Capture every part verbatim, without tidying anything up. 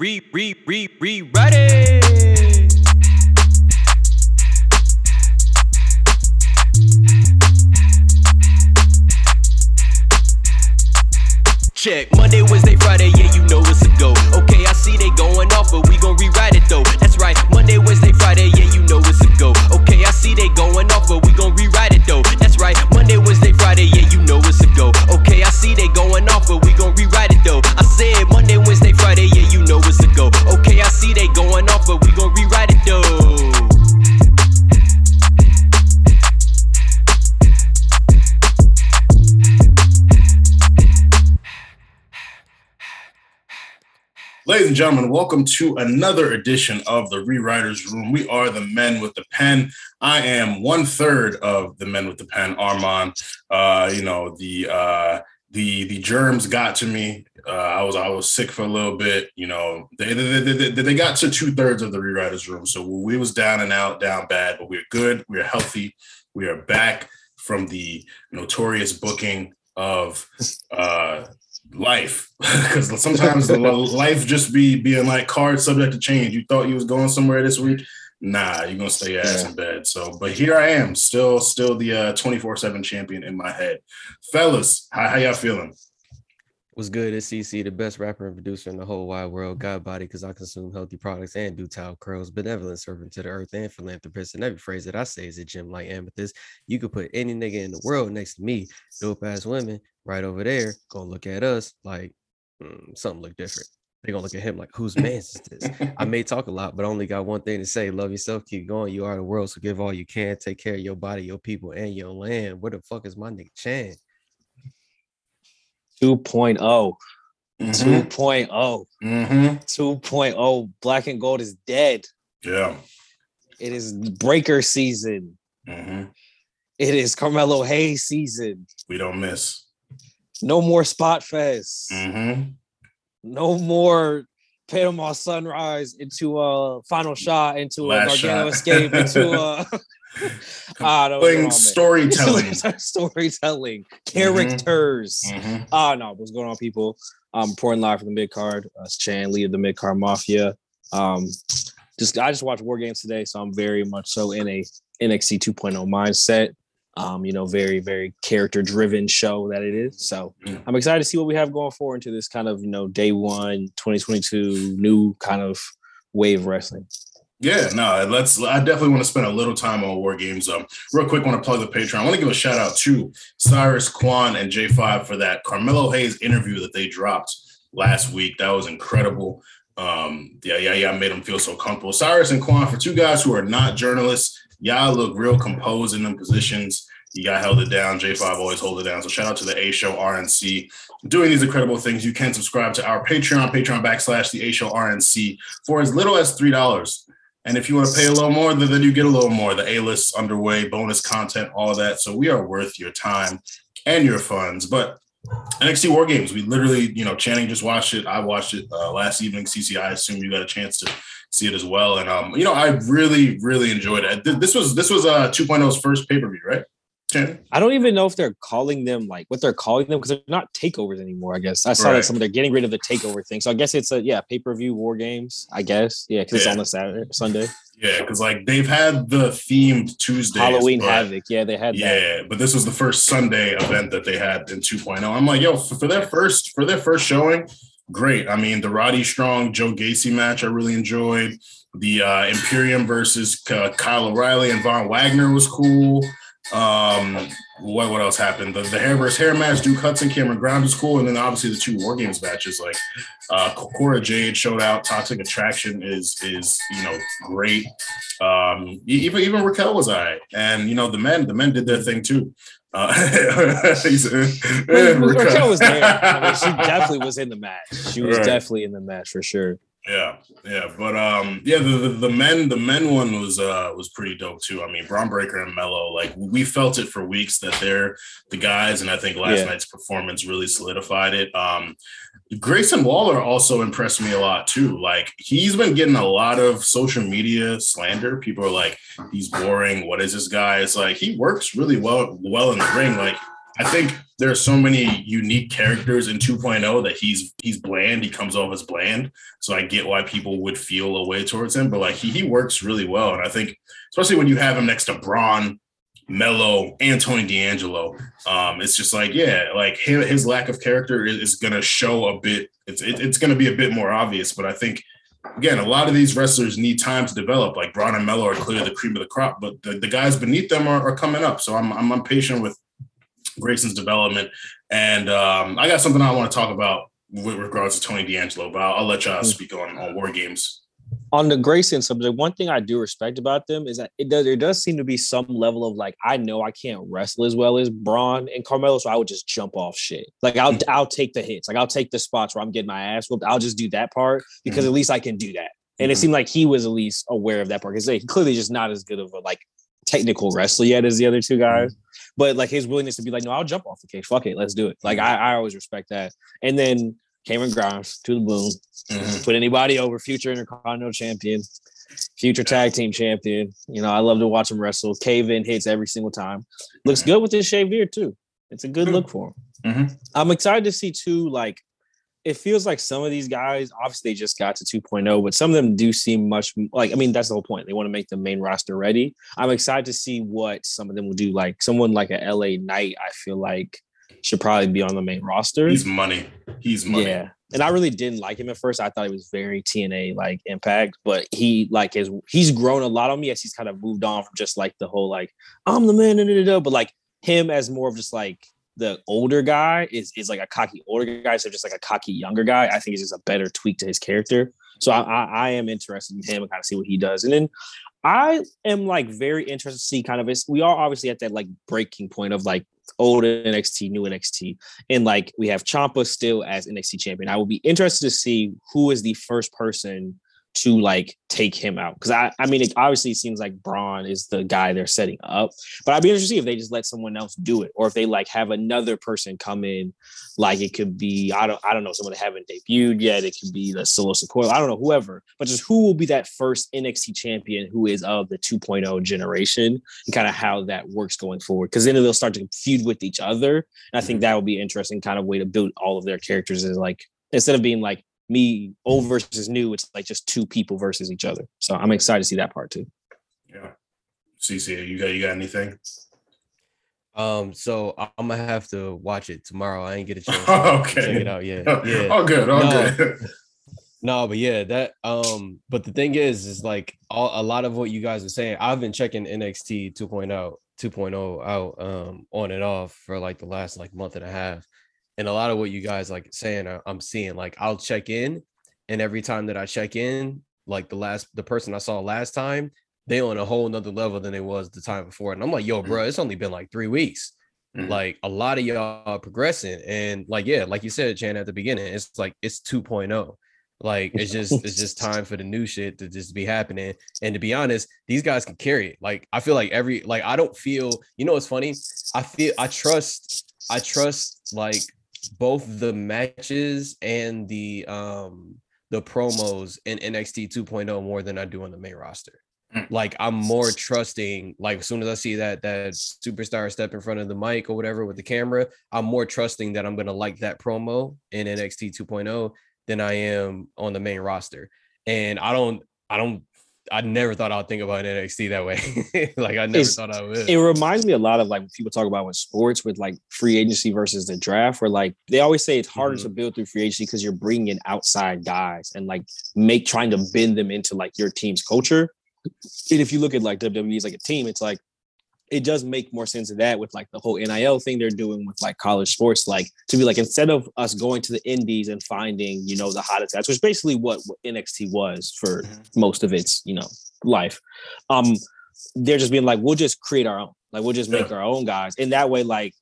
Re, re, re, rewrite it. Check, Monday, Wednesday, Friday, yeah, you know it's a go. Okay, I see they going off, but we gon' rewrite it though. That's right, Monday, Wednesday, Friday, yeah, you know it's a go. Okay, I see they going off, but we gon' rewrite it though. That's right, Monday, Wednesday, Friday, yeah, you know it's a go. Okay, I see they going off, but we gon' rewrite it though. I said Monday, Wednesday, Friday, yeah, you know it's a go. Okay, I see they going off, but we gon' rewrite it though. Ladies and gentlemen, welcome to another edition of the Rewriters Room. We are the Men with the Pen. I am one third of the Men with the Pen, Armand. Uh, you know, the uh, the the germs got to me. Uh, I was I was sick for a little bit. You know, they they, they, they, they got to two thirds of the Rewriters Room, so we was down and out, down bad, but we're good. We're healthy. We are back from the notorious booking of. Uh, Life, because sometimes the life just be being like cards subject to change. You thought you was going somewhere this week, nah, you're gonna stay your ass yeah. in bed. So, but here I am, still, still the twenty-four seven champion in my head, fellas. How, how y'all feeling? What's good? It's C C, the best rapper and producer in the whole wide world. God body, because I consume healthy products and do towel curls. Benevolent servant to the earth and philanthropist. And every phrase that I say is a gem like amethyst. You could put any nigga in the world next to me, dope ass women. Right over there, gonna look at us like mm, something look different. They're gonna look at him like, whose man is this? I may talk a lot, but I only got one thing to say. Love yourself, keep going. You are the world, so give all you can. Take care of your body, your people, and your land. Where the fuck is my nigga Chan? two point oh Mm-hmm. two point oh Mm-hmm. two point oh Black and gold is dead. Yeah. It is breaker season. Mm-hmm. It is Carmelo Hayes season. We don't miss. No more spot fest. Mm-hmm. No more Panama Sunrise into a final shot into Last a Gargano shot. Escape into a ah, no, no, storytelling, storytelling, characters. Ah, mm-hmm. mm-hmm. uh, no, what's going on, people? I'm um, pouring live from the mid card. Uh, Chan Lee of the mid card Mafia. Um, just I just watched War Games today, so I'm very much so in a N X T two point oh mindset. Um, you know, very, very character-driven show that it is. So yeah. I'm excited to see what we have going forward into this kind of, you know, day one, twenty twenty-two, new kind of wave wrestling. Yeah, no, let's. I definitely want to spend a little time on War Games. Um, real quick, I want to plug the Patreon. I want to give a shout out to Cyrus Kwan and J Five for that Carmelo Hayes interview that they dropped last week. That was incredible. Um, yeah, yeah, yeah. I made them feel so comfortable. Cyrus and Kwan, for two guys who are not journalists, y'all look real composed in them positions. You got held it down. J five always hold it down. So shout out to the A Show R N C doing these incredible things. You can subscribe to our Patreon, Patreon backslash the A Show R N C for as little as three dollars. And if you want to pay a little more, then, then you get a little more. The A-list's underway, bonus content, all of that. So we are worth your time and your funds. But N X T War Games, we literally, you know, Channing just watched it. I watched it uh, last evening. C C, I assume you got a chance to see it as well. And, um, you know, I really, really enjoyed it. This was this was uh, 2.0's first pay-per-view, right? I don't even know if they're calling them, like, what they're calling them, because they're not takeovers anymore, I guess. I saw right. that some of they're getting rid of the takeover thing. So I guess it's a, yeah, pay-per-view War Games, I guess. Yeah, because yeah. it's on the Saturday, Sunday. Yeah, because, like, they've had the themed Tuesdays. Halloween but, Havoc. Yeah, they had yeah, that. Yeah, but this was the first Sunday event that they had in 2.0. I'm like, yo, for, for their first for their first showing, great. I mean, the Roddy Strong, Joe Gacy match I really enjoyed. The uh, Imperium versus uh, Kyle O'Reilly and Von Wagner was cool. Um, what what else happened? The, the hair versus hair match, Duke Hudson, Cameron Grimes is cool, and then obviously the two War Games matches, like uh, Cora Jade showed out. Toxic Attraction is is you know great. Um, even even Raquel was alright, and you know the men the men did their thing too. Uh, Raquel. Raquel was there. I mean, she definitely was in the match. She was right. definitely in the match for sure. Yeah, yeah, but um, yeah, the, the the men the men one was uh was pretty dope too. I mean, Braun Breaker and Mello, like we felt it for weeks that they're the guys, and I think last yeah. night's performance really solidified it. Um, Grayson Waller also impressed me a lot too. Like he's been getting a lot of social media slander. People are like, he's boring. What is this guy? It's like he works really well well in the ring. Like I think there are so many unique characters in two point oh that he's he's bland. He comes off as bland. So I get why people would feel a way towards him, but like he he works really well. And I think especially when you have him next to Braun, Melo, and Tony D'Angelo, um, it's just like, yeah, like his, his lack of character is, is going to show a bit. It's it, it's going to be a bit more obvious, but I think, again, a lot of these wrestlers need time to develop. Like Braun and Melo are clearly the cream of the crop, but the, the guys beneath them are, are coming up. So I'm I'm impatient with Grayson's development. And um, I got something I want to talk about with regards to Tony D'Angelo, but I'll, I'll let y'all speak on, on War Games. On the Grayson subject, one thing I do respect about them is that it does there does seem to be some level of like, I know I can't wrestle as well as Braun and Carmelo, so I would just jump off shit. Like I'll mm-hmm. I'll take the hits, like I'll take the spots where I'm getting my ass whooped. I'll just do that part because mm-hmm. at least I can do that. And mm-hmm. it seemed like he was at least aware of that part because he's clearly just not as good of a like technical wrestler yet as the other two guys. Mm-hmm. But like his willingness to be like, no, I'll jump off the cage. Fuck it, let's do it. Like I, I always respect that. And then Cameron Grimes to the boom. Mm-hmm. Put anybody over, future Intercontinental Champion, future Tag Team Champion. You know, I love to watch him wrestle. Cave in hits every single time. Looks mm-hmm. good with his shaved beard too. It's a good mm-hmm. look for him. Mm-hmm. I'm excited to see too, like, it feels like some of these guys, obviously they just got to two point oh, but some of them do seem much like, I mean, that's the whole point. They want to make the main roster ready. I'm excited to see what some of them will do. Like someone like a L A Knight, I feel like should probably be on the main roster. He's money. He's money. Yeah. And I really didn't like him at first. I thought he was very T N A like Impact, but he like is he's grown a lot on me as he's kind of moved on from just like the whole like I'm the man, da, da, da, but like him as more of just like the older guy is is like a cocky older guy, so just like a cocky younger guy. I think it's just a better tweak to his character. So I, I, I am interested in him and kind of see what he does. And then I am like very interested to see kind of his. We are obviously at that like breaking point of like old N X T, new N X T, and like we have Ciampa still as N X T champion. I will be interested to see who is the first person to like take him out, because I, I mean, it obviously seems like Braun is the guy they're setting up, but I'd be interested to see if they just let someone else do it, or if they like have another person come in. Like it could be, I don't, I don't know, someone that haven't debuted yet. It could be the solo support. I don't know, whoever, but just who will be that first N X T champion who is of the two point oh generation, and kind of how that works going forward. Because then they'll start to feud with each other, and I think that would be an interesting kind of way to build all of their characters. Is like instead of being like me old versus new, it's like just two people versus each other. So I'm excited to see that part too. Yeah. C C, you got you got anything? Um, so I'm gonna have to watch it tomorrow. I ain't get a chance to okay. check it out yet. Yeah. All good, all no, good. No, but yeah, that um, but the thing is, is like all, a lot of what you guys are saying, I've been checking N X T two point oh out um on and off for like the last like month and a half. And a lot of what you guys like saying, I'm seeing. Like I'll check in, and every time that I check in, like the last, the person I saw last time, they on a whole nother level than they was the time before. And I'm like, yo, bro, it's only been like three weeks. Mm-hmm. Like a lot of y'all are progressing, and like yeah, like you said, Chan, at the beginning, it's like it's two point oh. Like it's just it's just time for the new shit to just be happening. And to be honest, these guys can carry it. Like I feel like every like I don't feel. You know what's funny? I feel I trust I trust like. both the matches and the um the promos in N X T two point oh more than I do on the main roster. Like I'm more trusting, like as soon as I see that that superstar step in front of the mic or whatever with the camera, I'm more trusting that I'm gonna like that promo in N X T two point oh than I am on the main roster. And I don't I don't I never thought I'd think about N X T that way. Like I never it's, thought I would. It reminds me a lot of like when people talk about with sports with like free agency versus the draft, where like they always say it's harder mm-hmm. to build through free agency because you're bringing in outside guys and like make trying to bend them into like your team's culture. And if you look at like W W E's like a team, it's like it does make more sense of that with like the whole N I L thing they're doing with like college sports, like to be like, instead of us going to the indies and finding, you know, the hottest guys, which is basically what, what N X T was for mm-hmm. most of its, you know, life. Um, they're just being like, we'll just create our own, like, we'll just make yeah. our own guys. And that way, like,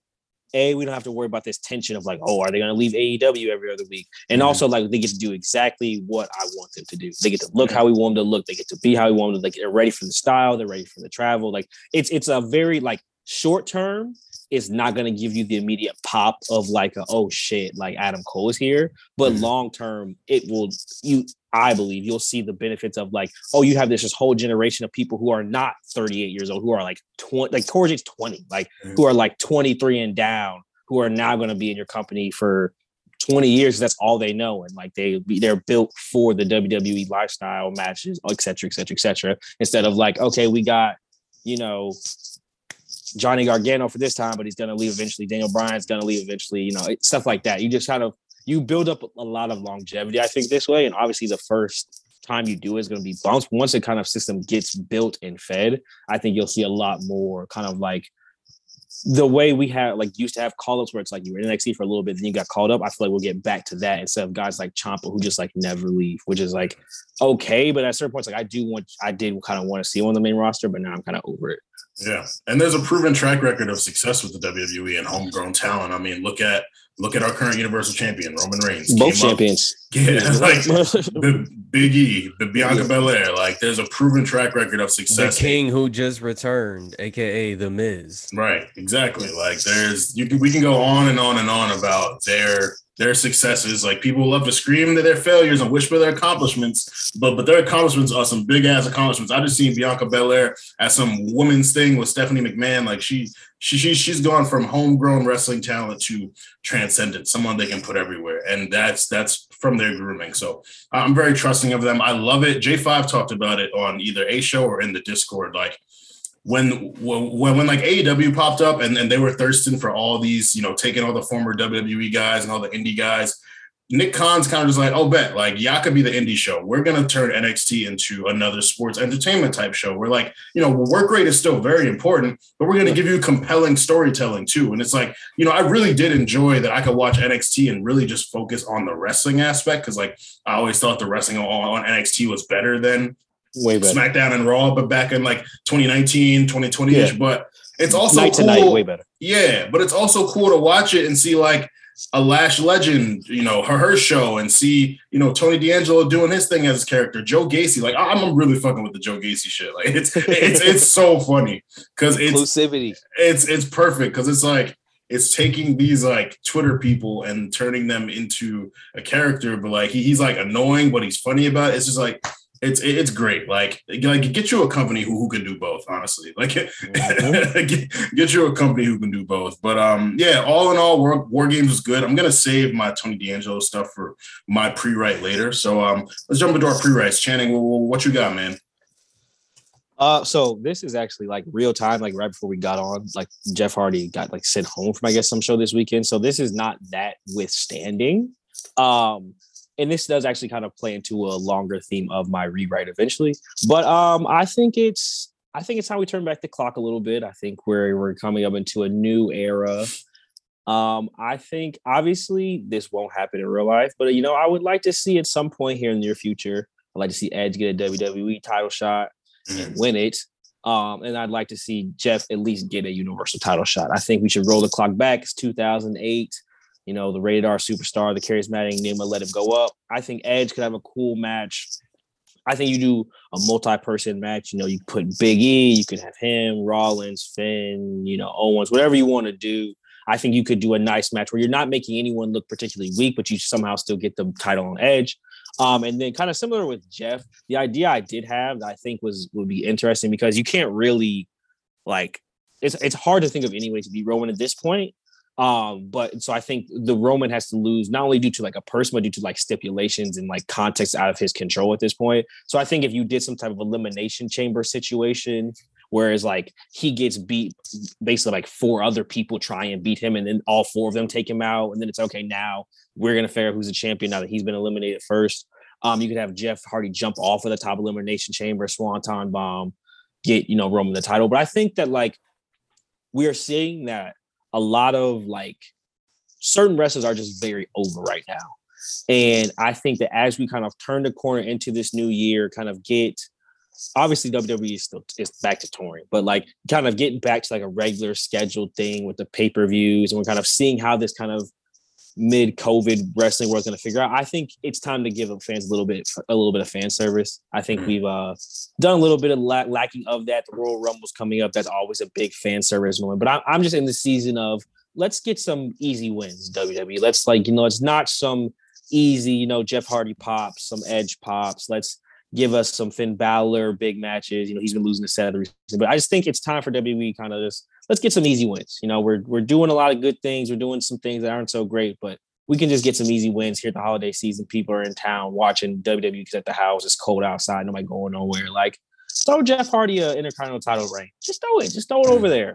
A, we don't have to worry about this tension of like, oh, are they going to leave A E W every other week? And mm-hmm. also like they get to do exactly what I want them to do. They get to look how we want them to look. They get to be how we want them to. Like, they're ready for the style. They're ready for the travel. Like it's it's a very like short term. It's not going to give you the immediate pop of like, a, oh shit, like Adam Cole is here. But mm-hmm. long term, it will you. I believe you'll see the benefits of like, oh, you have this, this whole generation of people who are not thirty-eight years old, who are like twenty, like towards age twenty, like mm-hmm. who are like twenty-three and down, who are now going to be in your company for twenty years. That's all they know. And like they, they're built for the W W E lifestyle matches, et cetera, et cetera, et cetera. Instead of like, okay, we got, you know, Johnny Gargano for this time, but he's going to leave eventually. Daniel Bryan's going to leave eventually, you know, stuff like that. You just kind of, you build up a lot of longevity, I think, this way. And obviously the first time you do is going to be bounced. Once the kind of system gets built and fed, I think you'll see a lot more kind of like the way we have like used to have call-ups where it's like you were in N X T for a little bit, then you got called up. I feel like we'll get back to that instead of guys like Ciampa who just like never leave, which is like, okay. But at certain points, like I do want, I did kind of want to see him on the main roster, but now I'm kind of over it. Yeah. And there's a proven track record of success with the W W E and homegrown talent. I mean, look at, Look at our current Universal Champion, Roman Reigns. Both champions. Up, yeah, like the Big E, the Bianca Belair. Like, there's a proven track record of success. The King who just returned, a k a. The Miz. Right, exactly. Like, there's you can we can go on and on and on about their their successes. Like, people love to scream that their failures and wish for their accomplishments, but but their accomplishments are some big-ass accomplishments. I just seen Bianca Belair at some woman's thing with Stephanie McMahon. Like, she... She, she, she's gone from homegrown wrestling talent to transcendent, someone they can put everywhere. And that's that's from their grooming. So I'm very trusting of them. I love it. J Five talked about it on either a show or in the Discord. Like when when, when like A E W popped up and, and they were thirsting for all these, you know, taking all the former W W E guys and all the indie guys. Nick Khan's kind of just like, oh, bet, like, y'all could be the indie show. We're going to turn N X T into another sports entertainment type show. We're like, you know, work rate is still very important, but we're going to give you compelling storytelling, too. And it's like, you know, I really did enjoy that I could watch N X T and really just focus on the wrestling aspect because, like, I always thought the wrestling on N X T was better than Way better. SmackDown and Raw, but back in, like, twenty nineteen, twenty twenty-ish. Yeah. But it's also night cool. Night, way better. Yeah, but it's also cool to watch it and see, like, a Lash legend, you know, her, her show and see, you know, Tony D'Angelo doing his thing as his character, Joe Gacy. Like, I'm really fucking with the Joe Gacy shit. Like, it's, it's, it's so funny because it's, inclusivity. it's, it's perfect. Cause it's like, it's taking these like Twitter people and turning them into a character, but like, he, he's like annoying, but he's funny about it. It's just like, It's it's great. Like, like get you a company who, who can do both, honestly. Like, mm-hmm. get, get you a company who can do both. But, um, yeah, all in all, War, War Games was good. I'm going to save my Tony D'Angelo stuff for my pre-write later. So um, let's jump into our pre-writes. Channing, what, what you got, man? Uh, so this is actually like real time, like right before we got on, like Jeff Hardy got like sent home from, I guess, some show this weekend. So this is not that withstanding. Um And this does actually kind of play into a longer theme of my rewrite eventually. But um, I think it's I think it's how we turn back the clock a little bit. I think we're, we're coming up into a new era. Um, I think, obviously, this won't happen in real life. But, you know, I would like to see at some point here in the near future, I'd like to see Edge get a W W E title shot and win it. Um, and I'd like to see Jeff at least get a Universal title shot. I think we should roll the clock back. It's two thousand eight. You know, the rated R superstar, the charismatic Nima, let him go up. I think Edge could have a cool match. I think you do a multi-person match. You know, you put Big E, you could have him, Rollins, Finn, you know, Owens, whatever you want to do. I think you could do a nice match where you're not making anyone look particularly weak, but you somehow still get the title on Edge. Um, and then kind of similar with Jeff, the idea I did have that I think was would be interesting because you can't really, like, it's it's hard to think of any way to beat Roman at this point. Um, but so I think the Roman has to lose not only due to like a person, but due to like stipulations and like context out of his control at this point. So I think if you did some type of elimination chamber situation, whereas like he gets beat, basically like four other people try and beat him and then all four of them take him out. And then it's okay. Now we're going to figure out who's the champion now that he's been eliminated first. Um, you could have Jeff Hardy jump off of the top elimination chamber, Swanton bomb, get, you know, Roman the title. But I think that like we are seeing that a lot of like certain wrestlers are just very over right now. And I think that as we kind of turn the corner into this new year, kind of get, obviously W W E is still is back to touring, but like kind of getting back to like a regular scheduled thing with the pay-per-views and we're kind of seeing how this kind of mid-COVID wrestling world's going to figure out. I think it's time to give up fans a little bit, a little bit of fan service. I think mm-hmm. we've uh, done a little bit of la- lacking of that. The Royal Rumble's coming up. That's always a big fan service moment. But I- I'm just in the season of let's get some easy wins, W W E. Let's like, you know, it's not some easy, you know, Jeff Hardy pops, some Edge pops. Let's give us some Finn Balor big matches. You know, he's been losing to Seth recently. But I just think it's time for W W E kind of just let's get some easy wins. You know, we're we're doing a lot of good things. We're doing some things that aren't so great, but we can just get some easy wins here at the holiday season. People are in town watching W W E because at the house, it's cold outside, nobody going nowhere. Like, throw Jeff Hardy an Intercontinental title reign. Just throw it. Just throw it over there.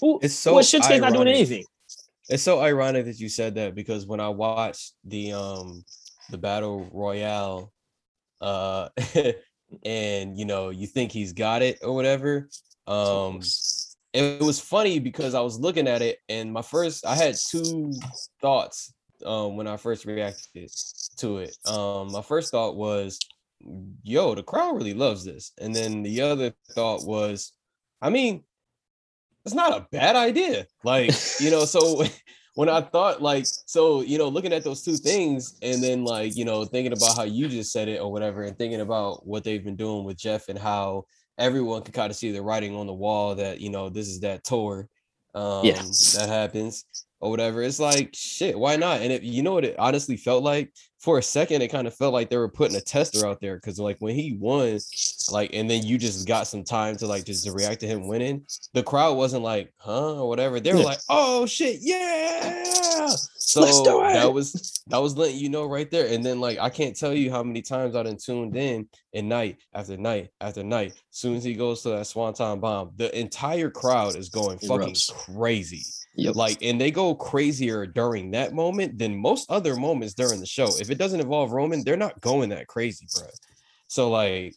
Who, it's so well, Shinsuke's not doing anything. It's so ironic that you said that, because when I watched the um the Battle Royale, uh, and you know, you think he's got it or whatever. Um, it was funny because I was looking at it, and my first I had two thoughts um when I first reacted to it. Um, my first thought was, yo, the crowd really loves this. And then the other thought was, I mean, it's not a bad idea. Like, you know, so when I thought, like, so, you know, looking at those two things and then, like, you know, thinking about how you just said it or whatever, and thinking about what they've been doing with Jeff and how everyone can kind of see the writing on the wall that, you know, this is that tour um, yeah. that happens or whatever. It's like, shit, why not? And it, you know what it honestly felt like? For a second, it kind of felt like they were putting a tester out there, because like when he won, like, and then you just got some time to like just to react to him winning, the crowd wasn't like, huh, or whatever. They were like, oh shit, yeah. So that was that was letting you know right there. And then like I can't tell you how many times I done tuned in, and night after night after night, as soon as he goes to that Swanton Bomb, the entire crowd is going fucking crazy. Yep. Like, and they go crazier during that moment than most other moments during the show. If it doesn't involve Roman, they're not going that crazy, bro. So like,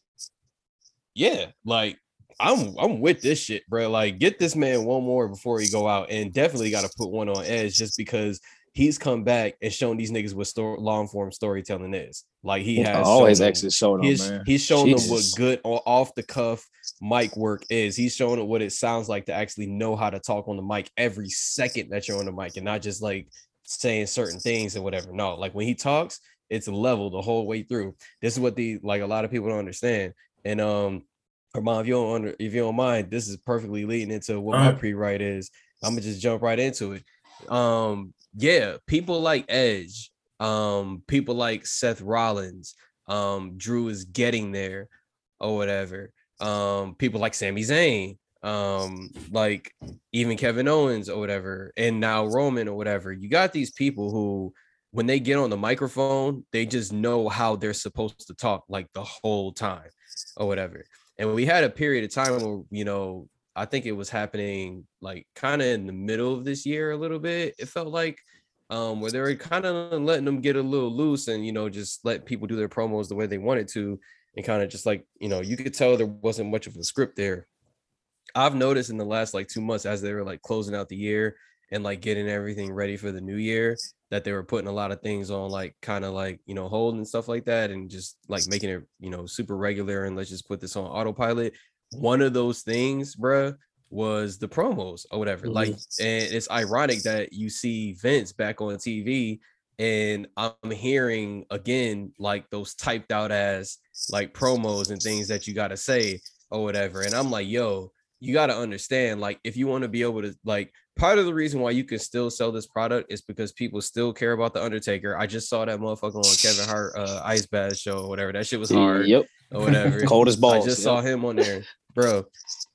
yeah, like I'm I'm with this shit, bro. Like, get this man one more before he go out, and definitely got to put one on Edge, just because he's come back and shown these niggas what story, long form storytelling is. Like he has always exit showed them. He's, he's shown Jesus. them what good off the cuff mic work is. He's showing what it sounds like to actually know how to talk on the mic every second that you're on the mic, and not just like saying certain things and whatever. No, like when he talks, it's level the whole way through. This is what the like a lot of people don't understand. And um, Armand, if you don't under, if you don't mind, this is perfectly leading into what uh-huh. my pre-write is. I'm gonna just jump right into it. Um, yeah, people like Edge, um, people like Seth Rollins, um, Drew is getting there or whatever. Um, people like Sami Zayn, um, like even Kevin Owens or whatever, and now Roman or whatever. You got these people who, when they get on the microphone, they just know how they're supposed to talk like the whole time or whatever. And we had a period of time where, you know, I think it was happening like kind of in the middle of this year a little bit, it felt like, um, where they were kind of letting them get a little loose and, you know, just let people do their promos the way they wanted to. And kind of just like, you know, you could tell there wasn't much of a script there. I've noticed in the last like two months as they were like closing out the year and like getting everything ready for the new year, that they were putting a lot of things on like kind of like, you know, hold and stuff like that, and just like making it, you know, super regular and let's just put this on autopilot. One of those things, bruh, was the promos or whatever. Mm-hmm. Like, and it's ironic that you see Vince back on T V, and I'm hearing again like those typed out as like promos and things that you got to say or whatever. And I'm like, yo, you got to understand, like, if you want to be able to, like, part of the reason why you can still sell this product is because people still care about The Undertaker. I just saw that motherfucker on Kevin Hart uh, Ice Bath show or whatever. That shit was hard. Yep. Or whatever. Cold as balls. I just yep. saw him on there. Bro,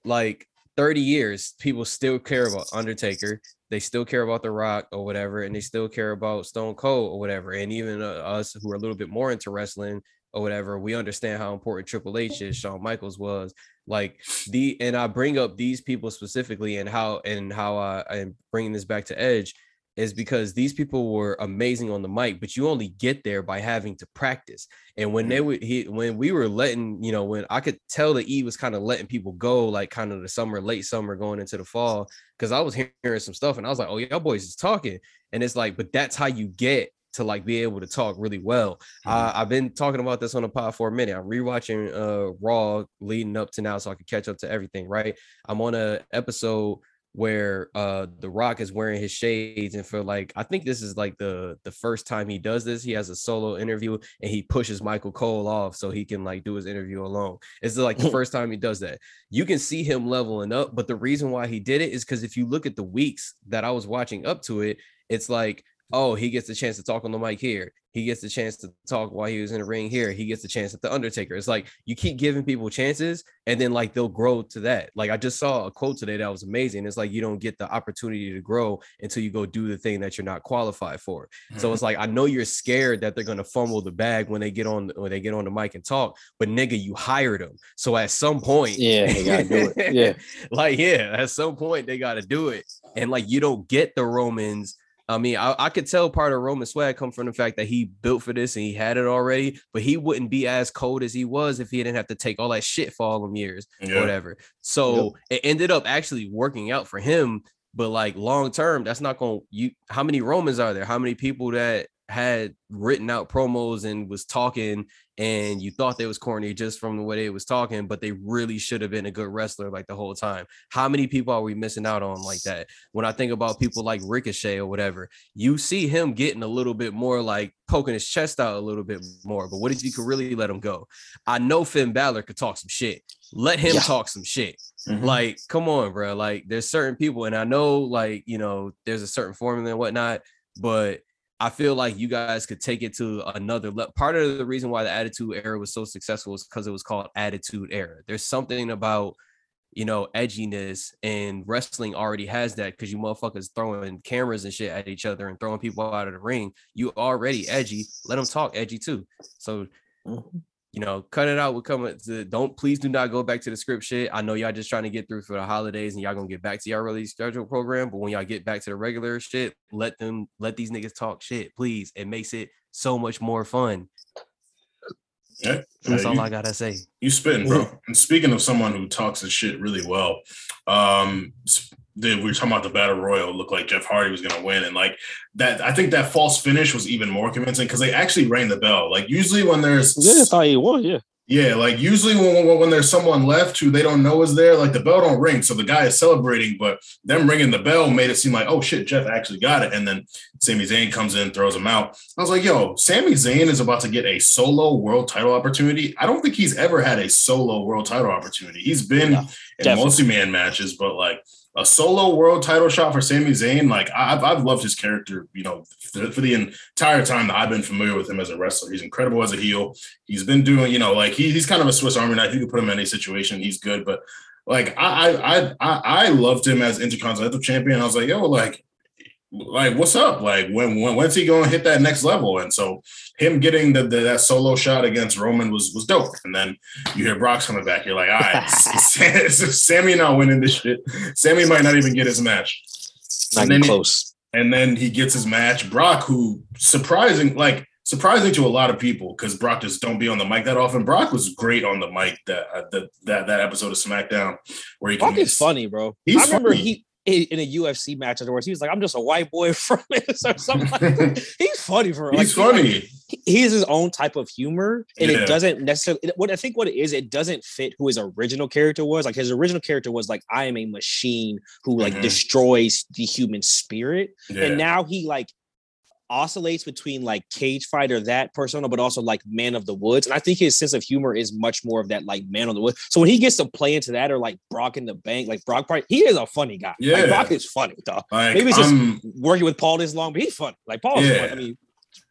like thirty years, people still care about Undertaker. They still care about The Rock or whatever. And they still care about Stone Cold or whatever. And even uh, us who are a little bit more into wrestling or whatever, we understand how important Triple H is, Shawn Michaels was, like the, and I bring up these people specifically, and how, and how I am bringing this back to Edge is because these people were amazing on the mic, but you only get there by having to practice. And when they would, he, when we were letting, you know, when I could tell that E was kind of letting people go, like kind of the summer, late summer going into the fall, because I was hearing some stuff and I was like, oh, y'all boys is talking. And it's like, but that's how you get to like be able to talk really well. Uh, I've been talking about this on the pod for a minute. I'm rewatching uh, Raw leading up to now so I can catch up to everything, right? I'm on an episode where uh, The Rock is wearing his shades, and for like, I think this is like the, the first time he does this, he has a solo interview and he pushes Michael Cole off so he can like do his interview alone. It's like the first time he does that. You can see him leveling up, but the reason why he did it is because if you look at the weeks that I was watching up to it, it's like, oh, he gets the chance to talk on the mic here. He gets the chance to talk while he was in the ring here. He gets the chance at the Undertaker. It's like you keep giving people chances and then like they'll grow to that. Like I just saw a quote today that was amazing. It's like you don't get the opportunity to grow until you go do the thing that you're not qualified for. Mm-hmm. So it's like, I know you're scared that they're going to fumble the bag when they get on when they get on the mic and talk, but nigga, you hired them. So at some point, yeah, they gotta do it. Yeah. Like, yeah, at some point they got to do it. And like, you don't get the Romans. I mean, I, I could tell part of Roman swag come from the fact that he built for this and he had it already, but he wouldn't be as cold as he was if he didn't have to take all that shit for all them years yeah. or whatever. So yep. it ended up actually working out for him. But like long term, that's not going to you. How many Romans are there? How many people that had written out promos and was talking and you thought they was corny just from the way they was talking, but they really should have been a good wrestler like the whole time? How many people are we missing out on like that? When I think about people like Ricochet or whatever, you see him getting a little bit more like poking his chest out a little bit more, but what if you could really let him go? I know Finn Balor could talk some shit. Let him yeah. talk some shit. Mm-hmm. Like, come on, bro. Like, there's certain people, and I know, like, you know, there's a certain formula and whatnot, but I feel like you guys could take it to another level. Part of the reason why the Attitude Era was so successful is because it was called Attitude Era. There's something about, you know, edginess, and wrestling already has that because you motherfuckers throwing cameras and shit at each other and throwing people out of the ring. You already edgy. Let them talk edgy too. So, you know, cut it out with coming to, don't, please do not go back to the script shit. I know y'all just trying to get through for the holidays and y'all gonna get back to y'all release schedule program, but when y'all get back to the regular shit, let them, let these niggas talk shit, please. It makes it so much more fun. Yeah. That's yeah, all you, I gotta say. You spitting, bro. And speaking of someone who talks his shit really well, um, we were talking about the Battle Royal. It looked like Jeff Hardy was going to win, and like that, I think that false finish was even more convincing because they actually rang the bell. Like usually when there's yeah, I thought he won, yeah, yeah. Like usually when, when when there's someone left who they don't know is there, like the bell don't ring, so the guy is celebrating, but them ringing the bell made it seem like, oh shit, Jeff actually got it. And then Sami Zayn comes in, throws him out. I was like, yo, Sami Zayn is about to get a solo world title opportunity. I don't think he's ever had a solo world title opportunity. He's been yeah, in multi-man matches, but like. A solo world title shot for Sami Zayn, like I've I've loved his character, you know, for, for the entire time that I've been familiar with him as a wrestler. He's incredible as a heel. He's been doing, you know, like he, he's kind of a Swiss Army knife. You can put him in any situation, he's good. But like I I I I loved him as Intercontinental Champion. I was like, yo, like, like what's up? Like when, when when's he going to hit that next level? And so him getting the, the that solo shot against Roman was was dope. And then you hear Brock's coming back. You're like, all right, Sammy not winning this shit. Sammy might not even get his match. Not even close. He, and then he gets his match. Brock, who surprising, like surprising to a lot of people, because Brock just don't be on the mic that often. Brock was great on the mic that uh, the, that that episode of SmackDown where he Brock is funny, bro. He's I remember funny. he. In a U F C match afterwards, he was like, "I'm just a white boy from this," or something like that. He's funny for him. He's like, funny. He, like, he has his own type of humor, and yeah. it doesn't necessarily. What I think what it is, it doesn't fit who his original character was. Like his original character was like, "I am a machine who like mm-hmm. destroys the human spirit," yeah. and now he like oscillates between like cage fighter, that persona, but also like man of the woods. And I think his sense of humor is much more of that like man of the woods. So when he gets to play into that, or like Brock in the bank, like Brock probably, he is a funny guy. Yeah. Like Brock is funny, though. Like, maybe it's just I'm, working with Paul this long, but he's funny. Like Paul's yeah. funny. I mean,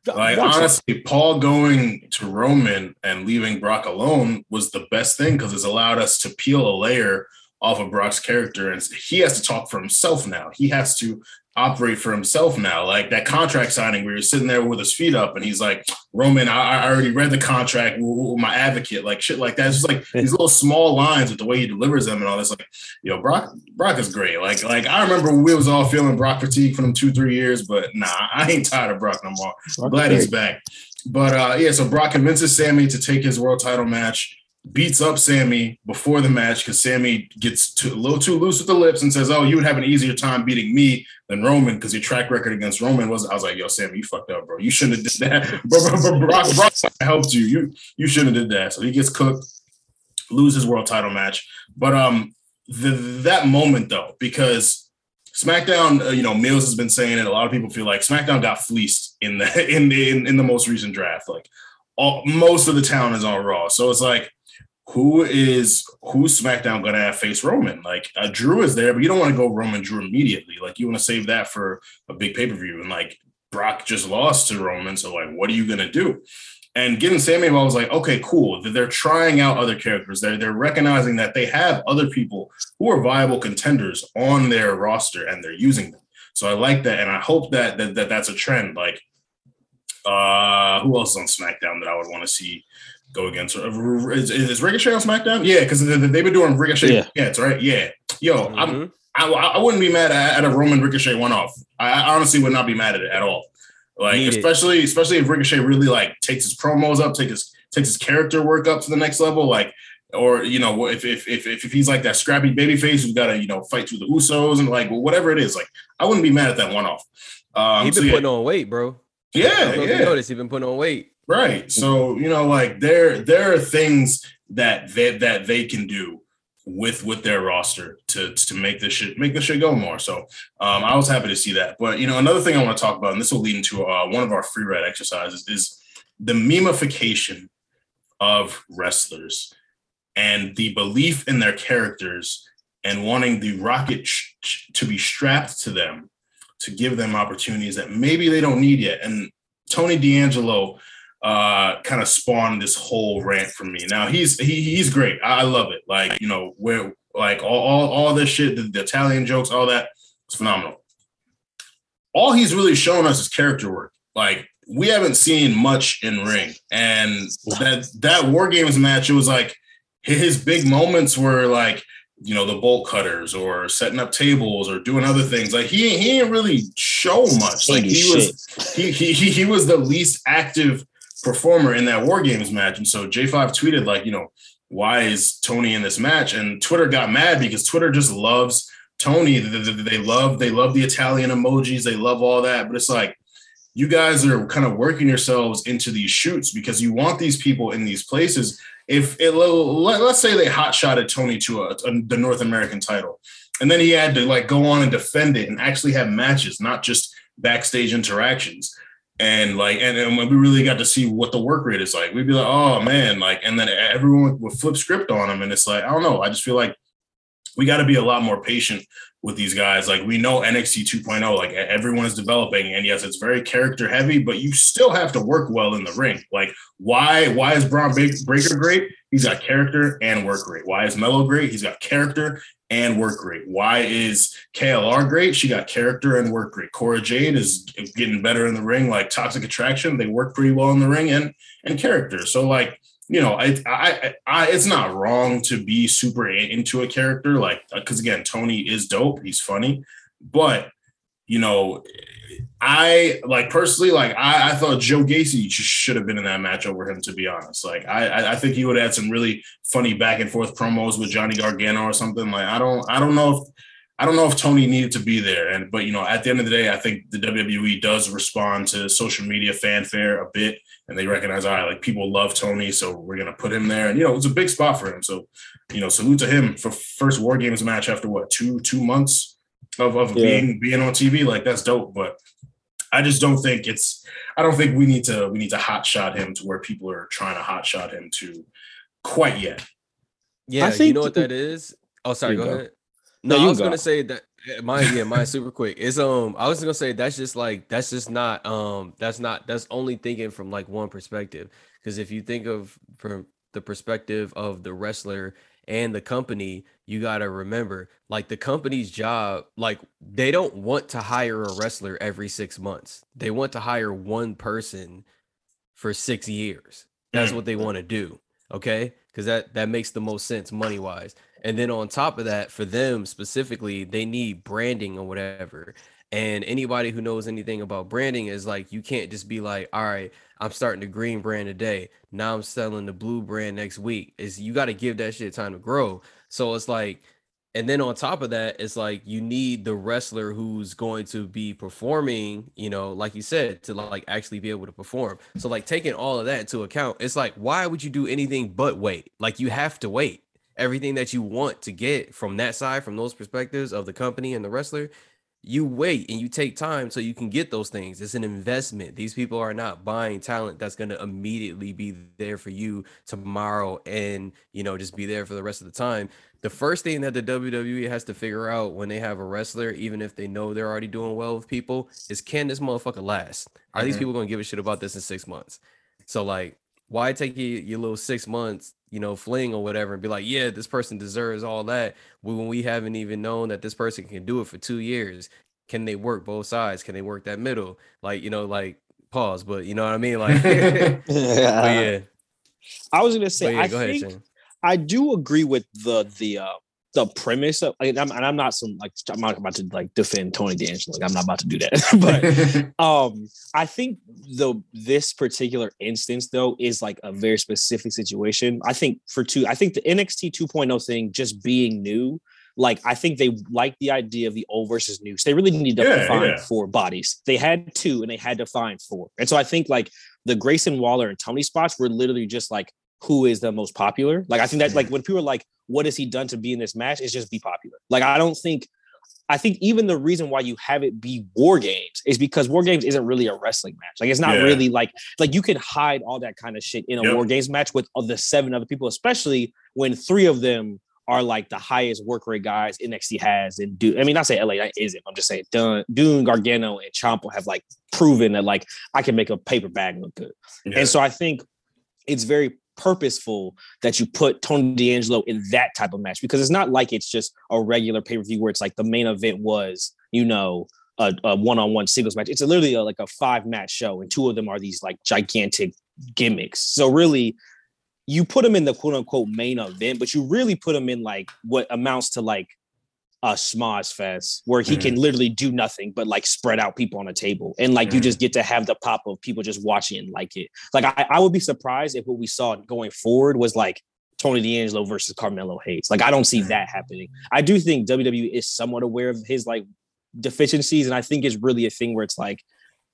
like Brock's honestly, funny. Paul going to Roman and leaving Brock alone was the best thing because it's allowed us to peel a layer off of Brock's character, and he has to talk for himself now. He has to operate for himself now. Like that contract signing where you're sitting there with his feet up and he's like, Roman, I, I already read the contract with my advocate, like shit like that. It's just like these little small lines with the way he delivers them and all this. Like, yo, Brock, Brock is great. Like, like I remember we was all feeling Brock fatigue for them two, three years, but nah, I ain't tired of Brock no more. I'm glad he's back. But uh, yeah, so Brock convinces Sammy to take his world title match, beats up Sammy before the match because Sammy gets too, a little too loose with the lips and says, oh, you would have an easier time beating me than Roman because your track record against Roman was, I was like, yo, Sammy, you fucked up, bro. You shouldn't have did that. bro, bro, bro, Brock, Brock helped you. You you shouldn't have did that. So he gets cooked, loses world title match. But um, the, that moment, though, because SmackDown, uh, you know, Mills has been saying it. A lot of people feel like SmackDown got fleeced in the, in the, in, in the most recent draft. Like all, most of the town is on Raw. So it's like, Who is who's SmackDown gonna have face Roman? Like uh, Drew is there, but you don't want to go Roman Drew immediately. Like you want to save that for a big pay per view. And like Brock just lost to Roman, so like, what are you gonna do? And given Sami, I was like, okay, cool. They're trying out other characters. They're, they're recognizing that they have other people who are viable contenders on their roster, and they're using them. So I like that, and I hope that that, that that's a trend. Like, uh, who else is on SmackDown that I would want to see go against? Is, is Ricochet on SmackDown? Yeah, because they've been doing Ricochet. Yeah, yeah, it's right. Yeah, yo, mm-hmm. I'm, I I wouldn't be mad at, at a Roman Ricochet one-off. I, I honestly would not be mad at it at all. Like, Need especially it. especially if Ricochet really like takes his promos up, takes his takes his character work up to the next level. Like, or you know, if if if if he's like that scrappy babyface who's got to you know fight through the Usos and like whatever it is. Like, I wouldn't be mad at that one-off. Um, he's been so, putting yeah. on weight, bro. Yeah, yeah. Notice he's been putting on weight. Right. So, you know, like there, there are things that they, that they can do with, with their roster to, to make this shit, make this shit go more. So um, I was happy to see that. But, you know, another thing I want to talk about, and this will lead into uh, one of our free ride exercises, is the memification of wrestlers and the belief in their characters and wanting the rocket sh- sh- to be strapped to them to give them opportunities that maybe they don't need yet. And Tony D'Angelo Uh, kind of spawned this whole rant from me. Now he's he, he's great. I love it. Like, you know, where like all all, all this shit, the, the Italian jokes, all that, it's phenomenal. All he's really shown us is character work. Like, we haven't seen much in ring, and that that War Games match, it was like his big moments were like, you know, the bolt cutters or setting up tables or doing other things. Like, he he didn't really show much. Like, he was he he he, he was the least active performer in that War Games match. And so J Five tweeted, like, you know, why is Tony in this match? And Twitter got mad because Twitter just loves Tony. They love, they love the Italian emojis. They love all that. But it's like, you guys are kind of working yourselves into these shoots because you want these people in these places. If it, let's say they hotshotted Tony to a, a, the North American title, and then he had to like go on and defend it and actually have matches, not just backstage interactions. And like, and, and when we really got to see what the work rate is like, we'd be like, oh man, like, and then everyone would flip script on him. And it's like, I don't know. I just feel like we got to be a lot more patient with these guys. Like, we know N X T two point oh, like everyone is developing, and yes, it's very character heavy, but you still have to work well in the ring. Like, why, why is Braun Breaker great? He's got character and work rate. Why is Melo great? He's got character and work rate. Why is K L R great? She got character and work rate. Cora Jade is getting better in the ring, like Toxic Attraction. They work pretty well in the ring and and character. So like, you know, I I, I it's not wrong to be super into a character, like, because again, Tony is dope. He's funny, but you know, I like personally, like I, I thought Joe Gacy should have been in that match over him, to be honest. Like, I, I think he would have had some really funny back and forth promos with Johnny Gargano or something. Like, I don't, I don't know if, I don't know if Tony needed to be there. And, but you know, at the end of the day, I think the W W E does respond to social media fanfare a bit, and they recognize, all right, like, people love Tony, so we're going to put him there. And, you know, it's a big spot for him. So, you know, salute to him for first War Games match after what, two, two months. Of, of yeah. being being on T V, like, that's dope. But I just don't think it's I don't think we need to we need to hotshot him to where people are trying to hotshot him to quite yet. Yeah, you know what that is? Oh, sorry, go, go ahead. No, no I was go. gonna say that my yeah, mine super quick. It's um I was gonna say that's just like that's just not um that's not that's only thinking from like one perspective. Because if you think of from the perspective of the wrestler and the company, you got to remember, like, the company's job, like, they don't want to hire a wrestler every six months. They want to hire one person for six years. That's what they want to do. Okay. Cause that, that makes the most sense money wise. And then on top of that, for them specifically, they need branding or whatever. And anybody who knows anything about branding is like, you can't just be like, all right, I'm starting the green brand today. Now I'm selling the blue brand next week. Is you got to give that shit time to grow. So it's like, and then on top of that, it's like, you need the wrestler who's going to be performing, you know, like you said, to like actually be able to perform. So like, taking all of that into account, it's like, why would you do anything but wait? Like, you have to wait. Everything that you want to get from that side, from those perspectives of the company and the wrestler, you wait and you take time so you can get those things. It's an investment. These people are not buying talent that's going to immediately be there for you tomorrow and, you know, just be there for the rest of the time. The first thing that the W W E has to figure out when they have a wrestler, even if they know they're already doing well with people, is can this motherfucker last? Are mm-hmm. these people going to give a shit about this in six months? So, like, why take you your little six months, you know, fling or whatever, and be like, yeah, this person deserves all that, when we haven't even known that this person can do it for two years? Can they work both sides? Can they work that middle? Like, you know, like, pause, but you know what I mean? Like, yeah. But yeah. I was going to say, yeah, I go think ahead, I do agree with the, the, uh, the premise of, like, I'm, and I'm not some, like, I'm not about to, like, defend Tony D'Angelo. Like, I'm not about to do that. But um, I think the this particular instance, though, is like a very specific situation. I think for two, I think the N X T two point oh thing, just being new, like, I think they like the idea of the old versus new. So they really need to yeah, find yeah. four bodies. They had two and they had to find four. And so I think, like, the Grayson Waller and Tony spots were literally just like, who is the most popular? Like, I think that, like, when people are like, what has he done to be in this match? It's just be popular. Like, I don't think, I think even the reason why you have it be War Games is because War Games isn't really a wrestling match. Like, it's not yeah. really like, like you can hide all that kind of shit in a yep. War Games match with the seven other people, especially when three of them are like the highest work rate guys N X T has. And do, I mean, not say L A that isn't, I'm just saying Dun, Dune, Gargano, and Ciampa have, like, proven that, like, I can make a paper bag look good. Yeah. And so I think it's very purposeful that you put Tony D'Angelo in that type of match, because it's not like it's just a regular pay-per-view where it's like the main event was, you know, a, a one-on-one singles match. It's a, literally a, like a five-match show, and two of them are these, like, gigantic gimmicks. So really, you put them in the quote-unquote main event, but you really put them in, like, what amounts to, like, a schmoz fest where he mm. can literally do nothing but, like, spread out people on a table. And, like, mm. you just get to have the pop of people just watching and like it. Like, I, I would be surprised if what we saw going forward was, like, Tony D'Angelo versus Carmelo Hayes. Like, I don't see that happening. I do think W W E is somewhat aware of his, like, deficiencies. And I think it's really a thing where it's like,